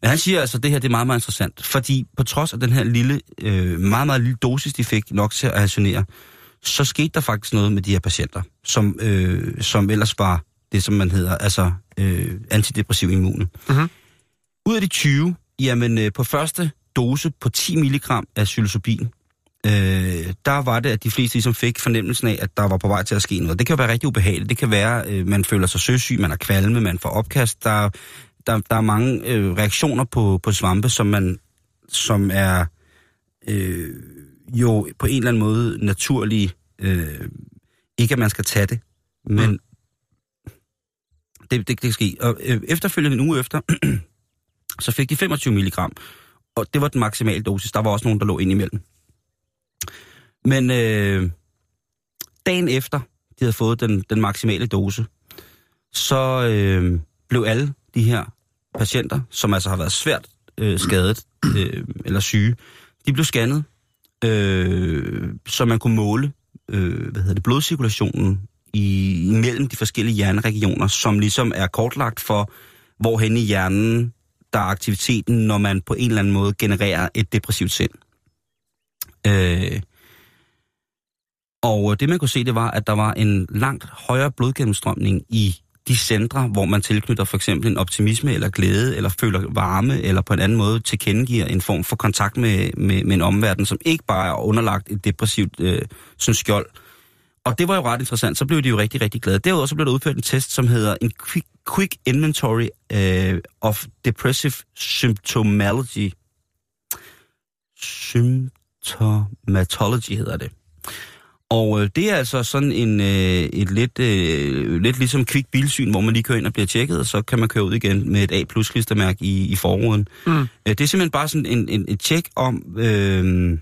Men han siger altså, at det her det er meget, meget interessant, fordi på trods af den her lille, øh, meget, meget lille dosis, de fik nok til at hallucinere, så skete der faktisk noget med de her patienter, som, øh, som ellers var det, som man hedder, altså øh, antidepressiv immune. Mm-hmm. Ud af de tyve, jamen øh, på første dose på ti milligram af psilocybin, Øh, der var det, at de fleste ligesom fik fornemmelsen af, at der var på vej til at ske noget. Det kan jo være rigtig ubehageligt. Det kan være, øh, man føler sig søsyg, man er kvalme, man får opkast. Der, der, der er mange øh, reaktioner på, på svampe, som man som er øh, jo på en eller anden måde naturlige. Øh, ikke at man skal tage det, men mm. det, det, det sker. Og øh, efterfølgende en uge efter, så fik de femogtyve milligram, og det var den maksimale dosis. Der var også nogen, der lå ind imellem. Men øh, dagen efter, de havde fået den, den maksimale dose, så øh, blev alle de her patienter, som altså har været svært øh, skadet øh, eller syge, de blev scannet, øh, så man kunne måle øh, hvad hedder det, blodcirkulationen i, mellem de forskellige hjerneregioner, som ligesom er kortlagt for, hvorhen i hjernen der er aktiviteten, når man på en eller anden måde genererer et depressivt sind. Øh, og det man kunne se, det var, at der var en langt højere blodgennemstrømning i de centre, hvor man tilknytter for eksempel en optimisme eller glæde, eller føler varme, eller på en anden måde tilkendegiver en form for kontakt med, med, med en omverden, som ikke bare er underlagt et depressivt øh, sådan skjold. Og det var jo ret interessant, så blev de jo rigtig, rigtig glade. Derudover så blev der udført en test, som hedder en Quick, quick Inventory øh, of Depressive Symptomology. Symptomatology hedder det. Og øh, det er altså sådan en øh, et lidt, øh, lidt ligesom kvik bilsyn, hvor man lige kører ind og bliver tjekket, og så kan man køre ud igen med et A plus-klistermærke i, i forruden. Mm. Øh, det er simpelthen bare sådan en, en, et tjek om, øh,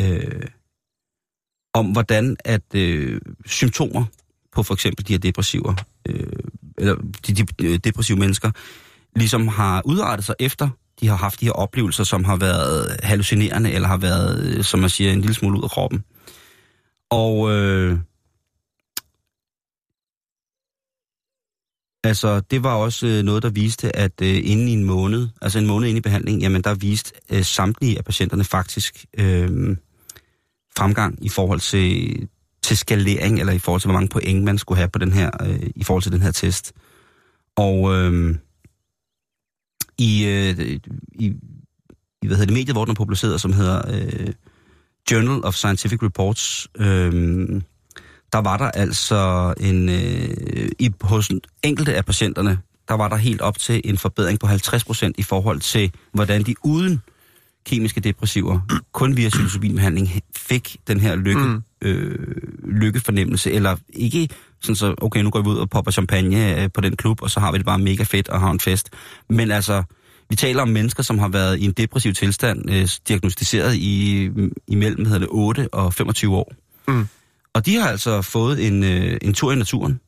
øh, om hvordan at øh, symptomer på for eksempel de her depressiver, øh, eller de, de, de depressive mennesker, ligesom har udartet sig efter, de har haft de her oplevelser, som har været hallucinerende, eller har været, som man siger, en lille smule ud af kroppen. Og øh, altså, det var også noget, der viste, at øh, inden i en måned, altså en måned inde i behandling, jamen der viste øh, samtlige af patienterne faktisk øh, fremgang i forhold til, til skalering, eller i forhold til, hvor mange point man skulle have på den her, øh, i forhold til den her test. Og øh, I, øh, i, i hvad hedder det, mediet, hvor den er publiceret, som hedder øh, Journal of Scientific Reports, øh, der var der altså en, øh, i, hos enkelte af patienterne, der var der helt op til en forbedring på halvtreds procent i forhold til, hvordan de uden kemiske depressiver, kun via psilocybinbehandling, fik den her lykke, mm. øh, lykkefornemmelse, eller ikke sådan så, okay, nu går vi ud og popper champagne på den klub, og så har vi det bare mega fedt og har en fest. Men altså, vi taler om mennesker, som har været i en depressiv tilstand, øh, diagnostiseret i imellem, hedder det, otte og femogtyve år. Mm. Og de har altså fået en, øh, en tur i naturen.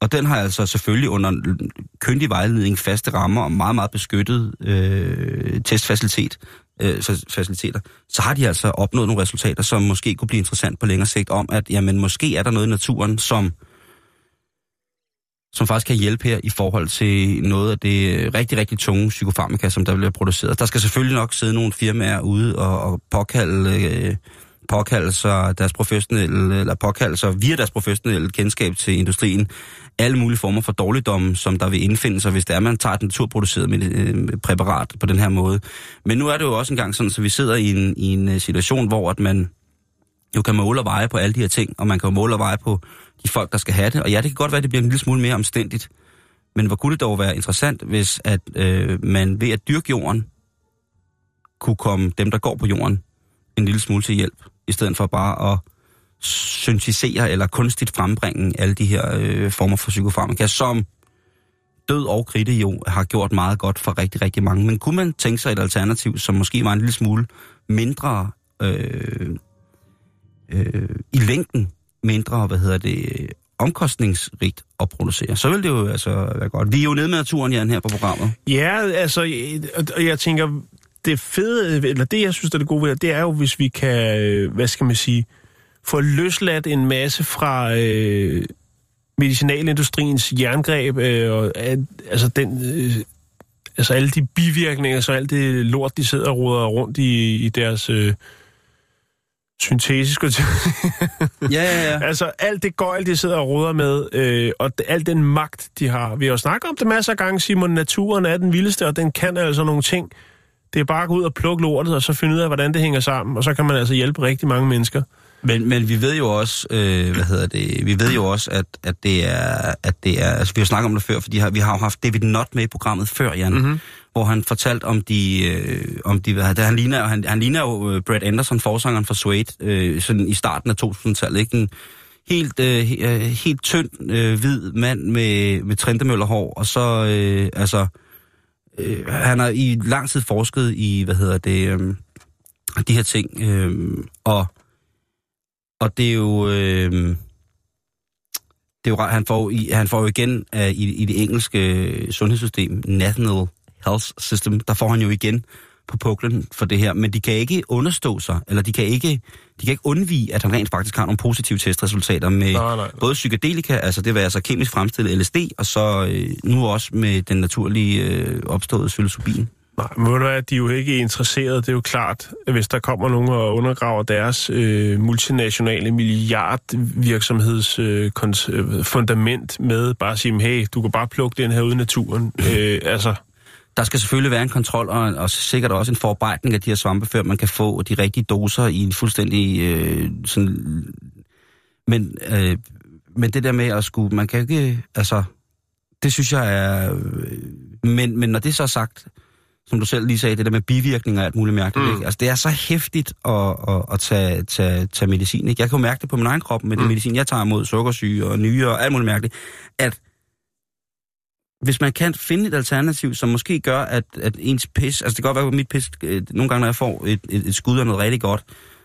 Og den har altså selvfølgelig under køndig vejledning, faste rammer og meget, meget beskyttet øh, testfacilitet, øh, faciliteter, så har de altså opnået nogle resultater, som måske kunne blive interessant på længere sigt, om at jamen, måske er der noget i naturen, som, som faktisk kan hjælpe her i forhold til noget af det rigtig, rigtig tunge psykofarmaka, som der bliver produceret. Der skal selvfølgelig nok sidde nogle firmaer ude og, og påkalde... Øh, påkalde sig deres professionelle, eller påkalde sig via deres professionelle kendskab til industrien, alle mulige former for dårligdomme, som der vil indfinde sig, hvis det er, man tager et naturproduceret med præparat på den her måde. Men nu er det jo også engang sådan, så vi sidder i en, i en situation, hvor at man jo kan måle og veje på alle de her ting, og man kan måle og veje på de folk, der skal have det. Og ja, det kan godt være, at det bliver en lille smule mere omstændigt, men hvor kunne det dog være interessant, hvis at øh, man ved at dyrke jorden, kunne komme dem, der går på jorden, en lille smule til hjælp, i stedet for bare at syntetisere eller kunstigt frembringe alle de her øh, former for psykofarmaka, som død og kridte jo har gjort meget godt for rigtig, rigtig mange. Men kunne man tænke sig et alternativ, som måske var en lille smule mindre øh, øh, i længden, mindre, hvad hedder det, omkostningsrigt at producere, så vil det jo altså være godt. Vi er jo nede med naturen, Jan, her på programmet. Ja, altså, og jeg tænker... Det fede, eller det, jeg synes, der er det gode ved, det er jo, hvis vi kan, hvad skal man sige, få løsladt en masse fra øh, medicinalindustriens jerngreb, øh, og altså, den, øh, altså alle de bivirkninger, så alt det lort, de sidder og roder rundt i, i deres øh, syntetiske... ja, ja, ja. Altså alt det gøjl, de sidder og roder med, øh, og al den magt, de har. Vi har jo snakket om det masser af gange, Simon, naturen er den vildeste, og den kan altså nogle ting. Det er bare at gå ud og plukke lortet, og så finde ud af, hvordan det hænger sammen, og så kan man altså hjælpe rigtig mange mennesker. Men, men vi ved jo også, øh, hvad hedder det, vi ved jo også, at, at det er, at det er, altså vi har snakket om det før, fordi vi har jo haft David Nutt med i programmet før, Jan, mm-hmm. hvor han fortalte om de, øh, om de, hvad det, han ligner, han, han ligner jo Brad Anderson, forsangeren fra Suede, øh, sådan i starten af to tusind-tallet, ikke? En helt, øh, helt tynd, øh, hvid mand med, med trendemøllerhår, og så, øh, altså, øh, han har i lang tid forsket i, hvad hedder det, øh, de her ting, øh, og, og det er jo, øh, det er jo, han får i, han får jo igen uh, i, i det engelske sundhedssystem, National Health System, der får han jo igen på puklen for det her, men de kan ikke understå sig, eller de kan ikke, de kan ikke undvige, at han rent faktisk har nogle positive testresultater med nej, nej, nej. både psykedelika, altså det var altså kemisk fremstillet L S D, og så øh, nu også med den naturlige øh, opståede psilocybin. Nej, men de er jo ikke interesserede, det er jo klart, hvis der kommer nogen og undergraver deres øh, multinationale milliardvirksomheds øh, kons- fundament med bare at sige, hey, du kan bare plukke den her ude i naturen. Øh, altså. Der skal selvfølgelig være en kontrol, og, og sikkert også en forarbejdning af de her svampe, før man kan få de rigtige doser i en fuldstændig øh, sådan... Men, øh, men det der med at skulle... Man kan ikke... Altså, det synes jeg er... Men, men når det så er sagt... Som du selv lige sagde, det der med bivirkninger og alt muligt mærkeligt. Mm. Ikke? Altså, det er så hæftigt at, at, at tage, tage, tage medicin. Ikke? Jeg kan jo mærke det på min egen krop med mm. det medicin, jeg tager mod sukkersyge og nyre og alt muligt mærkeligt. At hvis man kan finde et alternativ, som måske gør, at, at ens pis... Altså, det kan godt være, at mit pis... Nogle gange, når jeg får et, et, et skud af noget rigtig godt,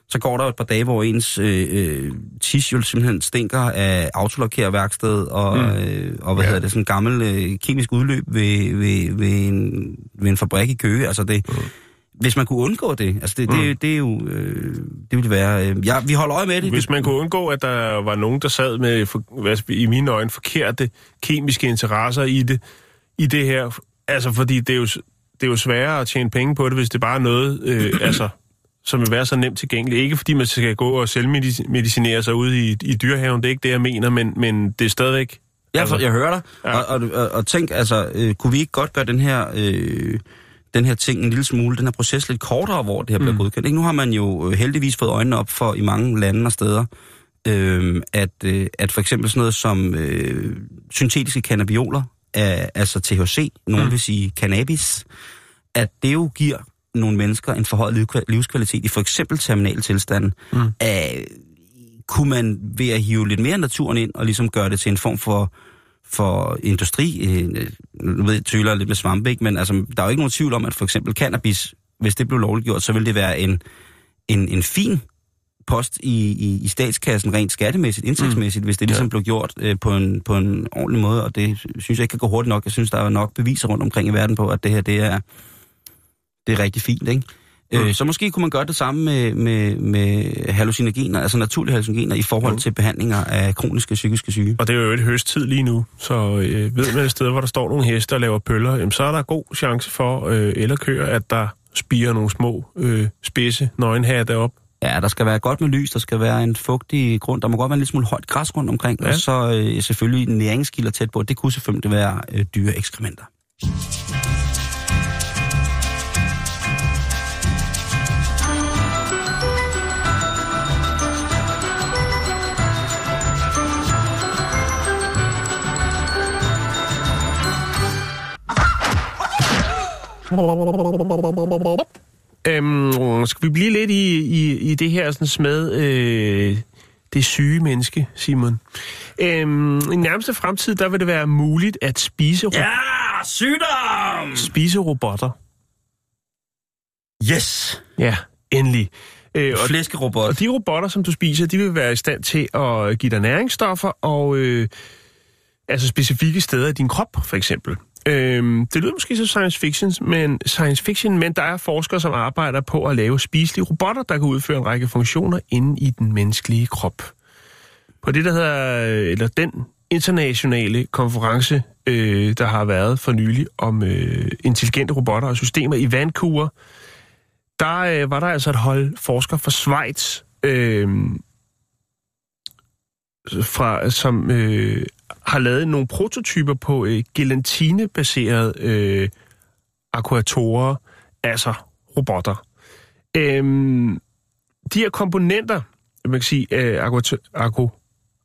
så går der et par dage, hvor ens øh, tissue simpelthen stinker af autolakerværksted og, mm. øh, og hvad ja. hedder det, sådan en gammel øh, kemisk udløb ved, ved, ved, en, ved en fabrik i Køge. Altså det, mm. hvis man kunne undgå det, altså det, det, mm. det, det er jo, øh, det ville være, øh, ja, vi holder øje med det. Hvis man kunne undgå, at der var nogen, der sad med, for, i mine øjne, forkerte kemiske interesser i det, i det her, altså fordi det er jo, det er jo sværere at tjene penge på det, hvis det bare er noget, øh, altså... som vil være så nemt tilgængeligt. Ikke fordi man skal gå og selvmedicinere sig ude i, i dyrehaven, det er ikke det, jeg mener, men, men det er stadigvæk... Ja, altså. Jeg hører dig, ja. og, og, og, og tænk, altså, øh, kunne vi ikke godt gøre den her, øh, den her ting en lille smule, den her proces lidt kortere, hvor det her mm. bliver godkendt? Ikke? Nu har man jo heldigvis fået øjnene op for i mange lande og steder, øh, at, øh, at for eksempel sådan noget som øh, syntetiske cannabioler, er, altså T H C, nogen mm. vil sige cannabis, at det jo giver... nogle mennesker en forhøjet livskvalitet i for eksempel terminal tilstanden, mm. øh, kunne man ved at hive lidt mere af naturen ind og ligesom gøre det til en form for, for industri, øh, nu ved jeg, tøler lidt med svampe, ikke? Men altså, der er jo ikke nogen tvivl om, at for eksempel cannabis, hvis det blev lovliggjort, så ville det være en, en, en fin post i, i, i statskassen, rent skattemæssigt, indtægtsmæssigt, mm. hvis det ligesom ja. blev gjort øh, på, en, på en ordentlig måde, og det synes jeg ikke kan gå hurtigt nok. Jeg synes, der er nok beviser rundt omkring i verden på, at det her, det er Det er rigtig fint, ikke? Mm. Øh, så måske kunne man gøre det samme med, med, med hallucinogener, altså naturlige hallucinogener, i forhold mm. til behandlinger af kroniske psykiske syge. Og det er jo et høsttid lige nu, så øh, ved man et sted, hvor der står nogle heste og laver pøller, jamen, så er der god chance for øh, eller køer, at der spirer nogle små øh, spidse nøgenhatte op. Ja, der skal være godt med lys, der skal være en fugtig grund, der må godt være en lille smule højt græs rundt omkring, ja. Og så øh, selvfølgelig næringskilder tæt på, det kunne selvfølgelig være øh, dyre ekskrementer. Øhm, skal vi blive lidt i, i, i det her sådan, med øh, det syge menneske, Simon? Øhm, I nærmeste fremtid, der vil det være muligt at spise... Ro- ja, sygdom! Spise robotter. Yes! Ja, endelig. Øh, og, Flæskerobot. Og de robotter, som du spiser, de vil være i stand til at give dig næringsstoffer og øh, altså specifikke steder i din krop, for eksempel. Øhm, det lyder måske så science fiction, men science fiction, men der er forskere, som arbejder på at lave spiselige robotter, der kan udføre en række funktioner inde i den menneskelige krop. På det, der hedder, eller den internationale konference, øh, der har været for nylig om øh, intelligente robotter og systemer i Vancouver, der øh, var der altså et hold forskere fra Schweiz, øh, fra, som... Øh, har lavet nogle prototyper på øh, gelatine-baserede øh, akkuratorer, altså robotter. Øhm, de her komponenter, man kan sige, øh,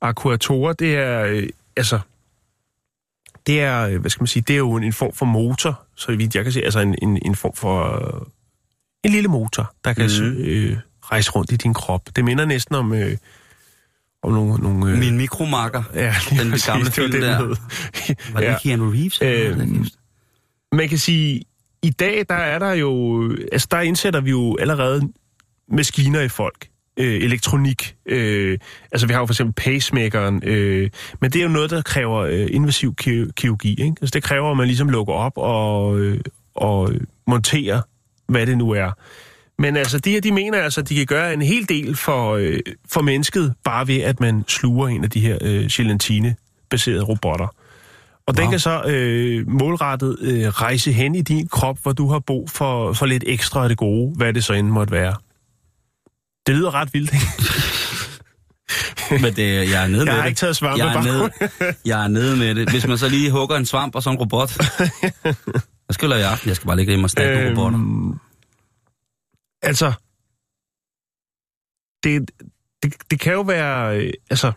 akkuratorer, det er øh, altså det er, hvad skal man sige, det er jo en, en form for motor, så vidt jeg kan se, altså en, en, en form for øh, en lille motor, der kan mm. øh, rejse rundt i din krop. Det minder næsten om øh, om nogle... nogle øh, min mikromarker, ja, den gamle film der. Var det ja. Keanu Reeves? Øh, noget, man kan sige, i dag, der er der jo... Altså, der indsætter vi jo allerede maskiner i folk. Øh, elektronik. Øh, altså, vi har jo for eksempel pacemakeren. Øh, men det er jo noget, der kræver øh, invasiv ki- kirurgi, ikke? Altså, det kræver, at man ligesom lukker op og, øh, og monterer, hvad det nu er. Men altså, de her, de mener altså, at de kan gøre en hel del for, øh, for mennesket, bare ved, at man sluger en af de her øh, gelatine-baserede robotter. Og wow. Den kan så øh, målrettet øh, rejse hen i din krop, hvor du har brug for, for lidt ekstra af det gode, hvad det så end måtte være. Det lyder ret vildt, ikke? Men det, jeg er nede jeg med det. Jeg har ikke taget svampe, jeg er, nede, jeg er nede med det. Hvis man så lige hugger en svamp og sådan en robot. Hvad skylder jeg? Jeg skal bare ligge hjemme og snakke øhm, robotter. Altså, det, det, det kan jo være... Altså,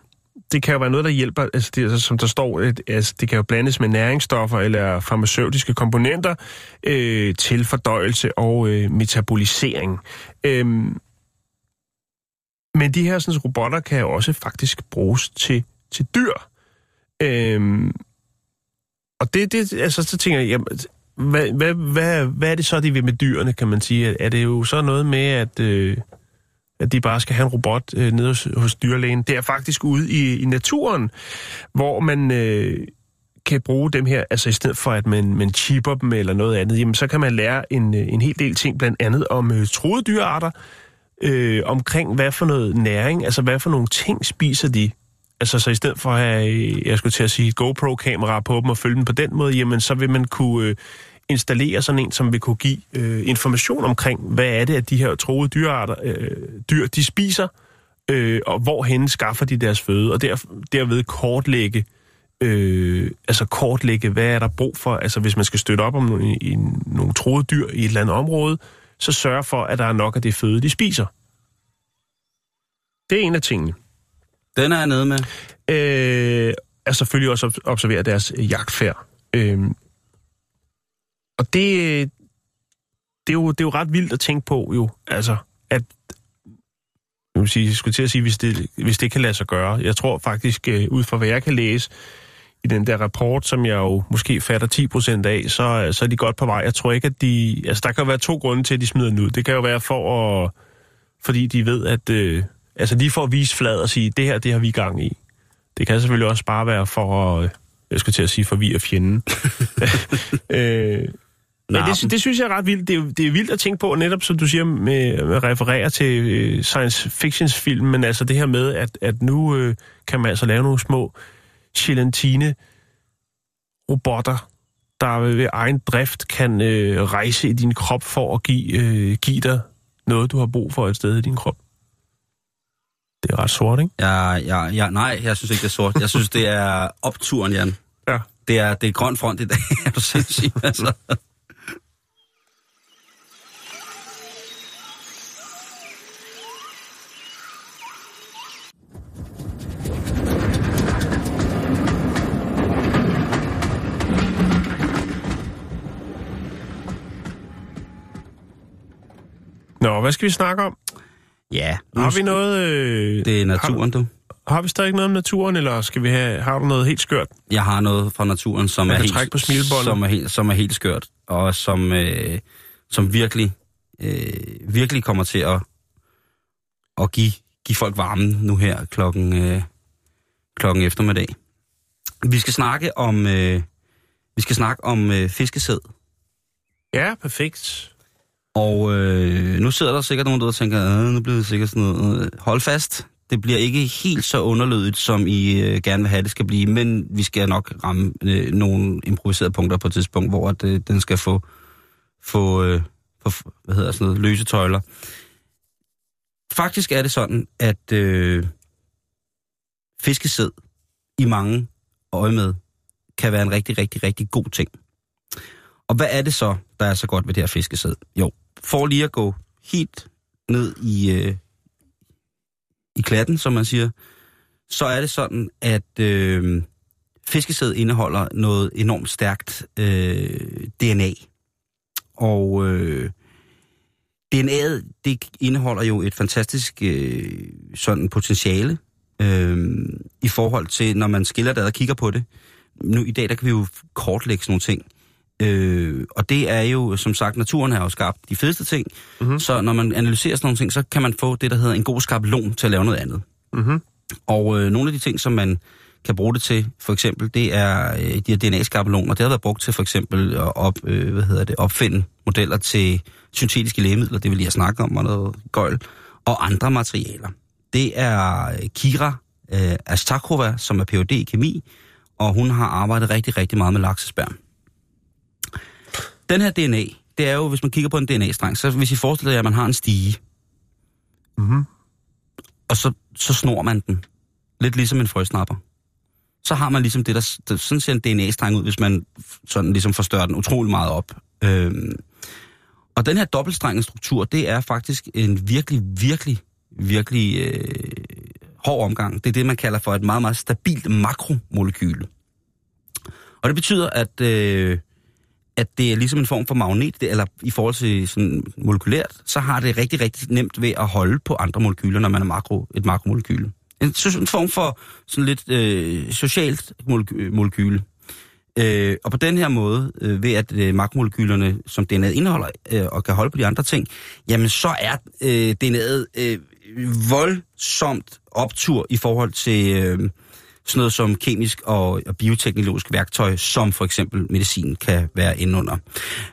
det kan jo være noget, der hjælper, altså, det, altså som der står, at, altså, det kan jo blandes med næringsstoffer eller farmaceutiske komponenter øh, til fordøjelse og øh, metabolisering. Øh, men de her sådan, robotter kan jo også faktisk bruges til, til dyr. Øh, og det, det, altså, så tænker jeg, jamen, hvad, hvad, hvad, hvad er det så, de vil med dyrene, kan man sige? Er det jo så noget med, at... Øh, at de bare skal have en robot øh, nede hos, hos dyrlægen. Det er faktisk ude i, i naturen, hvor man øh, kan bruge dem her, altså i stedet for, at man, man chipper dem eller noget andet, jamen så kan man lære en, en hel del ting, blandt andet om øh, truede dyrearter, øh, omkring hvad for noget næring, altså hvad for nogle ting spiser de. Altså så i stedet for at have, jeg skulle til at sige, et GoPro-kamera på dem og følge dem på den måde, jamen så vil man kunne... Øh, installere sådan en, som vil kunne give øh, information omkring, hvad er det, at de her truede dyrearter, øh, dyr, de spiser, øh, og hvorhenne skaffer de deres føde, og der, derved kortlægge, øh, altså kortlægge, hvad er der brug for, altså hvis man skal støtte op om nogle, i, nogle truede dyr i et eller andet område, så sørge for, at der er nok af det føde, de spiser. Det er en af tingene. Den er jeg nede med. Øh, altså selvfølgelig også observere deres jagtfærd. Øh, Og det, det, er jo, det er jo ret vildt at tænke på, jo. Altså, at... Jeg vil sige, jeg skulle til at sige, hvis det, hvis det kan lade sig gøre. Jeg tror faktisk, ud fra hvad jeg kan læse i den der rapport, som jeg jo måske fatter ti procent af, så, så er de godt på vej. Jeg tror ikke, at de... Altså, der kan jo være to grunde til, at de smider den ud. Det kan jo være for at... Fordi de ved, at... Øh, altså, lige for at vise flad og sige, det her, det har vi gang i. Det kan selvfølgelig også bare være for at... Jeg skulle til at sige, forvirre fjenden. øh, Men det, det synes jeg er ret vildt. Det er, det er vildt at tænke på, netop som du siger, med, med refererer til science fictions film, men altså det her med, at, at nu øh, kan man altså lave nogle små gelatine-robotter, der ved egen drift kan øh, rejse i din krop for at give, øh, give dig noget, du har brug for et sted i din krop. Det er ret sort, ikke? Ja, ja, ja, nej, jeg synes ikke, det er sort. Jeg synes, det er opturen, Jan. Ja. Det er, det er grøn front i dag, er du sindssyg, altså. Nå, hvad skal vi snakke om? Ja. Har vi noget... Øh, det er naturen, har, du. Har vi stadig noget om naturen, eller skal vi have, har du noget helt skørt? Jeg har noget fra naturen, som, er helt, på som, er, helt, som er helt skørt, og som, øh, som virkelig, øh, virkelig kommer til at, at give, give folk varmen nu her klokken, øh, klokken eftermiddag. Vi skal snakke om, øh, vi skal snakke om øh, fiskesæd. Ja, perfekt. Og øh, nu sidder der sikkert nogen, der tænker, nu bliver det sikkert sådan noget. Hold fast, det bliver ikke helt så underlødigt, som I øh, gerne vil have, det skal blive, men vi skal nok ramme øh, nogle improviserede punkter på et tidspunkt, hvor at, øh, den skal få, få, øh, få hvad hedder sådan noget, løse tøjler. Faktisk er det sådan, at øh, fiskesæd i mange øje med kan være en rigtig, rigtig, rigtig god ting. Og hvad er det så, der er så godt ved det her fiskesæd? Jo, for lige at gå helt ned i, øh, i klatten, som man siger, så er det sådan, at øh, Fiskesæd indeholder noget enormt stærkt øh, D N A. Og øh, D N A'et, det indeholder jo et fantastisk øh, sådan potentiale øh, i forhold til, når man skiller det ad og kigger på det. Nu i dag, der kan vi jo kortlægge sådan nogle ting. Øh, og det er jo, som sagt, naturen har jo skabt de fedeste ting. Mm-hmm. Så når man analyserer sådan nogle ting, så kan man få det, der hedder en god skabelon til at lave noget andet. Mm-hmm. Og øh, nogle af de ting, som man kan bruge det til, for eksempel, det er øh, de her D N A-skabeloner. Det har været brugt til for eksempel at op, øh, hvad hedder det, opfinde modeller til syntetiske lægemidler, det vil jeg snakke om, og noget gøjl, og andre materialer. Det er Kira øh, Astakova, som er P H D i kemi, og hun har arbejdet rigtig, rigtig meget med laksesperm. Den her D N A, det er jo, hvis man kigger på en D N A-strang, så hvis I forestiller jer, at man har en stige, mm-hmm. og så, så snor man den, lidt ligesom en frøsnapper, så har man ligesom det, der, der sådan ser en D N A-strang ud, hvis man sådan ligesom forstørrer den utrolig meget op. Øhm, og den her dobbeltstrenget struktur, det er faktisk en virkelig, virkelig, virkelig øh, hård omgang. Det er det, man kalder for et meget, meget stabilt makromolekyle. Og det betyder, at... Øh, at det er ligesom en form for magnet, eller i forhold til sådan molekylært, så har det rigtig, rigtig nemt ved at holde på andre molekyler, når man er makro, et makromolekyle. En, en form for sådan lidt øh, socialt molekyle. Øh, og på den her måde, øh, ved at øh, makromolekylerne, som D N A indeholder, øh, og kan holde på de andre ting, jamen så er øh, D N A'et øh, voldsomt optur i forhold til... Øh, sådan noget som kemisk og, og bioteknologisk værktøj, som for eksempel medicin kan være inde under.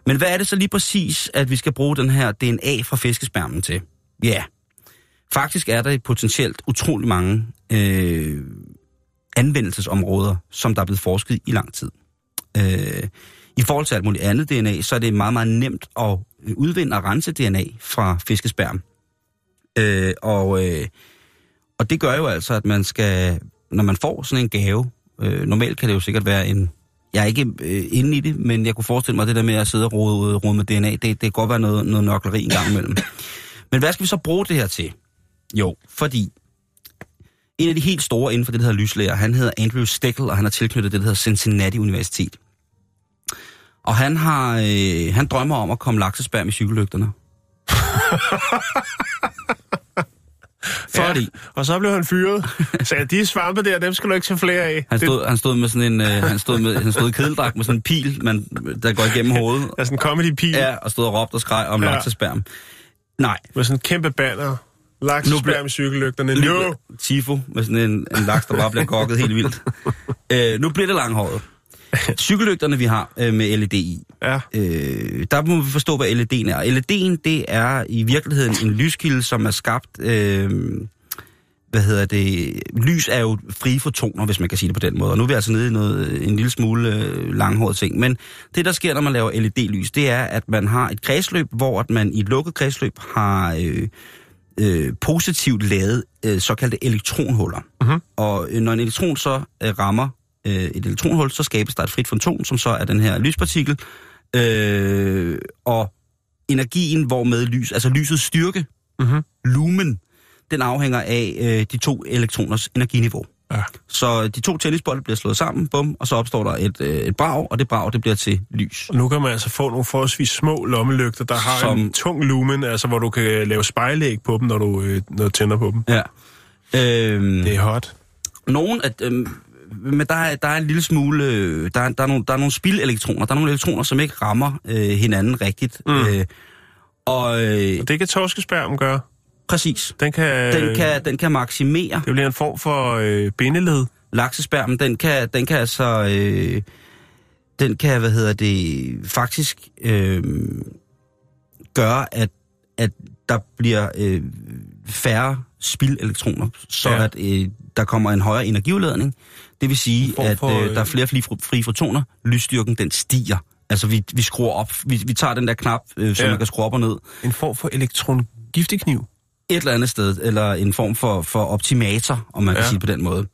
Men hvad er det så lige præcis, at vi skal bruge den her D N A fra fiskespermen til? Ja, yeah. Faktisk er der potentielt utrolig mange øh, anvendelsesområder, som der er blevet forsket i lang tid. Øh, I forhold til alt muligt andet D N A, så er det meget, meget nemt at udvinde og rense D N A fra fiskesperm. Øh, og, øh, og det gør jo altså, at man skal... Når man får sådan en gave, øh, normalt kan det jo sikkert være en... Jeg er ikke øh, inde i det, men jeg kunne forestille mig, det der med at sidde og rode, rode med D N A, det, det kan godt være noget, noget nørkleri en gang imellem. Men hvad skal vi så bruge det her til? Jo, fordi en af de helt store inden for det, der hedder lyslæger, han hedder Andrew Stickel, og han er tilknyttet det, der hedder Cincinnati Universitet. Og han har øh, han drømmer om at komme laksesperm i cykellygterne. Fordi. Ja, og så blev han fyret. Så ja, de svampe der, dem skal du ikke tage flere af. Han stod, det... han stod med sådan en, øh, han stod med, han stod i kedeldragt med sådan en pil, man, der går igennem hovedet. Ja, sådan en comedy-pil. Ja, og stod og råbte og skreg om ja. Laksesperm. Nej. Med sådan en kæmpe banner. Laksesperm i cykellygterne. Nu! Tifo med sådan en, en laks, der bare bliver gokket helt vildt. Øh, nu bliver det langhåret. Cykellygterne, vi har øh, med L E D i, ja. øh, der må vi forstå, hvad L E D'en er. L E D'en, det er i virkeligheden en lyskilde, som er skabt... Øh, hvad hedder det? Lys er jo frie fotoner, hvis man kan sige det på den måde. Og nu er vi altså nede i noget, en lille smule øh, langhåret ting. Men det, der sker, når man laver L E D-lys, det er, at man har et kredsløb, hvor at man i et lukket kredsløb har... Øh, Øh, positivt lavet øh, såkaldte elektronhuller. Mm-hmm. Og øh, når en elektron så øh, rammer øh, et elektronhul, så skabes der et frit foton, som så er den her lyspartikel. Øh, og energien, hvormed lys, altså lysets styrke, mm-hmm. lumen, den afhænger af øh, de to elektroners energiniveau. Ja. Så de to tennisbolde bliver slået sammen, bum, og så opstår der et, øh, et brag, og det brag, det bliver til lys. Og nu kan man altså få nogle forholdsvis små lommelygter, der har Som... en tung lumen, altså hvor du kan lave spejlæg på dem, når du, øh, når du tænder på dem. Ja. Øhm... Det er hot. Nogen at... Øh... Men der er, der er en lille smule... Der er, der er nogle, der er nogle spildelektroner, der er nogle elektroner, som ikke rammer øh, hinanden rigtigt. Mm. Øh, og, øh... og det kan torskespærmen gøre. Præcis. Den kan, den kan, den kan maksimere. Det bliver en form for øh, bindeled. Laksespermen, den kan, den kan altså, øh, den kan, hvad hedder det, faktisk øh, gøre, at, at der bliver øh, færre spildelektroner, så ja. at øh, der kommer en højere energiudladning. Det vil sige, at for, øh, der er flere frie fotoner, lysstyrken den stiger. Altså vi, vi skruer op, vi, vi tager den der knap, øh, som ja. man kan skrue op og ned. En form for elektron-giftekniv. Et eller andet sted, eller en form for, for optimator, om man ja. kan sige på den måde.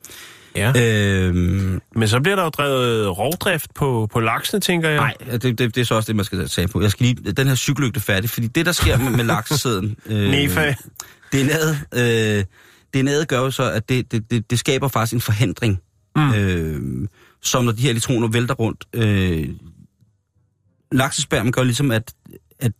Ja. Øhm, Men så bliver der jo drevet rovdrift på, på laksene, tænker jeg. Nej, det, det, det er så også det, man skal tage på. Jeg skal lige den her cykellygte færdig, fordi det, der sker med, med laksesæden... Øh, Nefa. D N A'et øh, gør jo så, at det, det, det, det skaber faktisk en forhindring mm. øh, som når de her elektroner vælter rundt. Øh, Laksespærmen gør ligesom, at, at,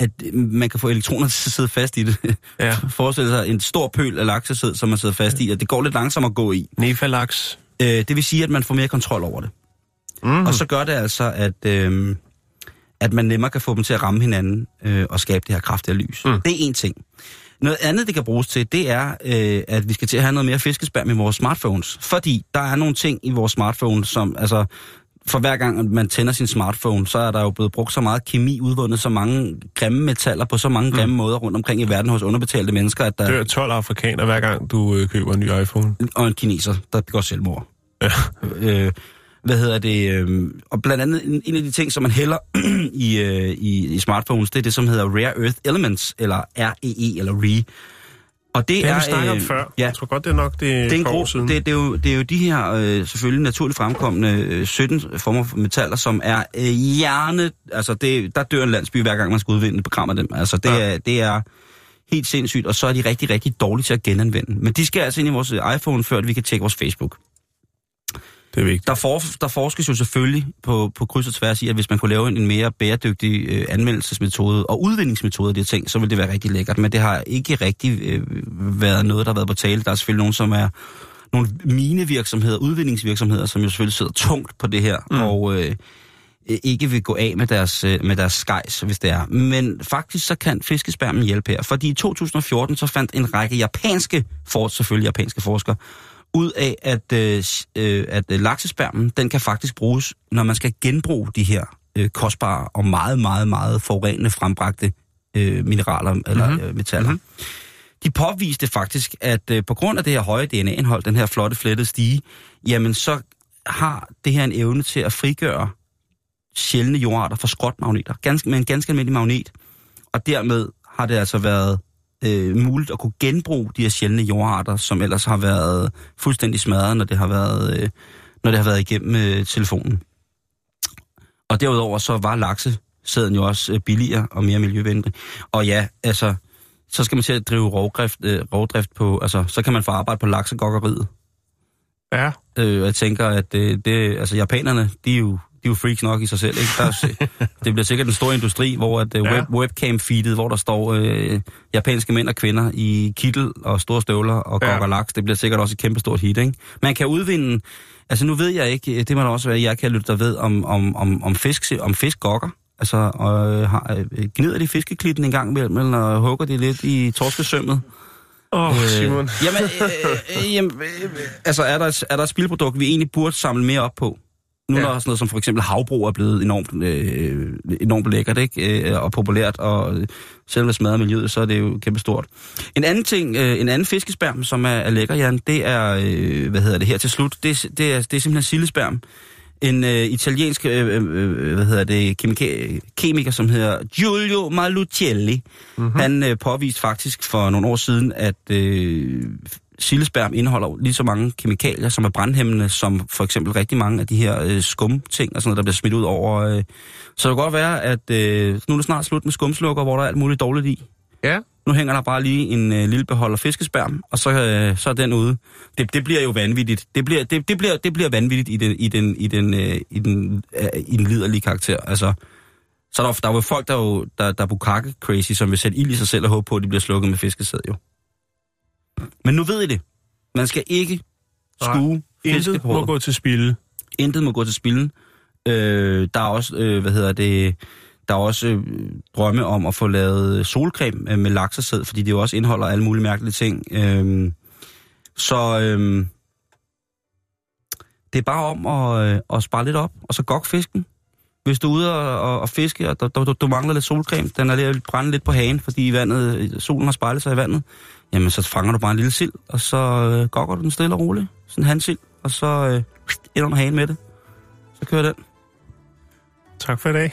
at man kan få elektroner til at sidde fast i det. Ja. Forestil sig en stor pøl af laksesæd, som man sidder fast i, og det går lidt langsomt at gå i. Nefalaks. Øh, det vil sige, at man får mere kontrol over det. Mm. Og så gør det altså, at, øh, at man nemmere kan få dem til at ramme hinanden øh, og skabe det her kraftige lys. Mm. Det er én ting. Noget andet, det kan bruges til, det er, øh, at vi skal til at have noget mere fiskespærm i vores smartphones. Fordi der er nogle ting i vores smartphones, som altså... For hver gang man tænder sin smartphone, så er der jo blevet brugt så meget kemi, udvundet så mange grimme metaller på så mange grimme mm. måder rundt omkring i verden hos underbetalte mennesker, at der... Dør tolv afrikanere, hver gang du køber en ny iPhone. Og en kineser, der begår selvmord. Ja. Øh, hvad hedder det? Øh, og blandt andet en af de ting, som man hælder i, øh, i, i smartphones, det er det, som hedder Rare Earth Elements, eller R E E, eller R E E. Og det, det er, vi snakker om før. Ja. Jeg tror godt, det er nok det, det er en for gro, siden. Det, det, er jo, det er jo de her øh, selvfølgelig naturligt fremkommende øh, sytten former for metaller, som er øh, hjerne... Altså, det, der dør en landsby, hver gang man skal udvinde programmer dem. Altså, det, ja. er, det er helt sindssygt, og så er de rigtig, rigtig dårlige til at genanvende. Men de skal altså ind i vores iPhone, før vi kan tjekke vores Facebook. Det er vigtigt. Der, for, der forskes jo selvfølgelig på, på kryds og tværs i, at hvis man kunne lave en, en mere bæredygtig øh, anmeldelsesmetode og udvindingsmetode af de ting, så ville det være rigtig lækkert. Men det har ikke rigtig øh, været noget, der har været på tale. Der er selvfølgelig nogen, som er nogle minevirksomheder, udvindingsvirksomheder, som jo selvfølgelig sidder tungt på det her, mm. og øh, ikke vil gå af med deres, øh, med deres skejs, hvis det er. Men faktisk så kan fiskespærmen hjælpe her. Fordi i to tusind og fjorten så fandt en række japanske, for, selvfølgelig japanske forskere, ud af, at, øh, at laksespærmen, den kan faktisk bruges, når man skal genbruge de her øh, kostbare og meget, meget, meget forurenende frembragte øh, mineraler eller mm-hmm. øh, metaller. Mm-hmm. De påviste faktisk, at øh, på grund af det her høje D N A-indhold, den her flotte flettede stige, jamen så har det her en evne til at frigøre sjældne jordarter fra skrotmagneter, ganske, med en ganske almindelig magnet. Og dermed har det altså været Øh, muligt at kunne genbruge de her sjældne jordarter, som ellers har været fuldstændig smadret, når det har været, øh, når det har været igennem øh, telefonen. Og derudover så var laksesæden jo også øh, billigere og mere miljøvenlig. Og ja, altså, så skal man til at drive rovdrift, øh, rovdrift på, altså, så kan man få arbejde på laksegokkeriet. Ja. Øh, jeg tænker, at øh, det, altså, japanerne, de er jo de er jo freaks nok i sig selv, ikke? Der, det bliver sikkert en stor industri, hvor at, ja. web, webcam-feedet, hvor der står øh, japanske mænd og kvinder i kittel og store støvler og ja. gokker laks, det bliver sikkert også et kæmpestort hit, ikke? Man kan udvinde, altså nu ved jeg ikke, det må der også være, jeg kan lytte der ved om, om, om, om, fisk, om fisk gokker, altså øh, gnider de fiskeklitten en gang imellem, eller hugger de lidt i torskesømmet? Åh, oh, Simon. Øh, jamen, øh, jamen øh, altså er der, et, er der et spilprodukt, vi egentlig burde samle mere op på? Nu er der ja. også noget som for eksempel havbrug er blevet enormt, øh, enormt lækkert, ikke? Øh, og populært, og selvom det smadrer miljøet, så er det jo kæmpestort. En anden ting, øh, en anden fiskespærm, som er, er lækker, Jan, det er, øh, hvad hedder det her til slut, det, det, er, det er simpelthen sildespærm. En øh, italiensk, øh, øh, hvad hedder det, kemika- kemiker, som hedder Giulio Malutielli, mm-hmm. han øh, påviste faktisk for nogle år siden, at... Øh, sildespærm indeholder lige så mange kemikalier, som er brandhæmmende, som for eksempel rigtig mange af de her øh, skumting og sådan noget, der bliver smidt ud over. Øh. Så det kan godt være, at øh, nu er det snart slut med skumslukker, hvor der er alt muligt dårligt i. Ja. Nu hænger der bare lige en øh, lille beholder fiskespærm, og så, øh, så er den ude. Det, det bliver jo vanvittigt. Det bliver, det, det bliver, det bliver vanvittigt i den, i den, i den, øh, i den, øh, i den liderlige karakter. Altså, så er der, der er jo folk, der er jo, der, der er bukake-crazy, som vil sætte ild i sig selv og håbe på, at de bliver slukket med fiskesæd jo. Men nu ved I det. Man skal ikke skue fiskeprodukter. Intet må gå til spilde. Intet må gå til spilde. Øh, der er også, øh, hvad hedder det, der er også øh, drømme om at få lavet solcreme øh, med laksesæd, fordi det jo også indeholder alle mulige mærkelige ting. Øh, så øh, det er bare om at, øh, at spare lidt op, og så gok fisken. Hvis du er ude og, og, og fiske, og du, du, du mangler lidt solcreme, den er lidt brænde lidt på hagen, fordi vandet, solen har spejlet sig i vandet, jamen så fanger du bare en lille sild, og så øh, gokker du den stille og roligt, sådan en handsild, og så øh, ind under hagen med det. Så kører den. Tak for i dag.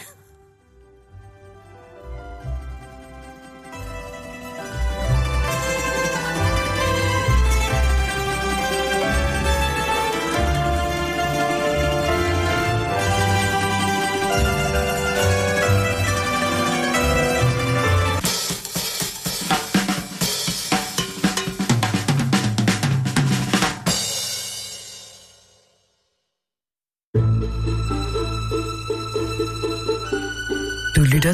Du lytter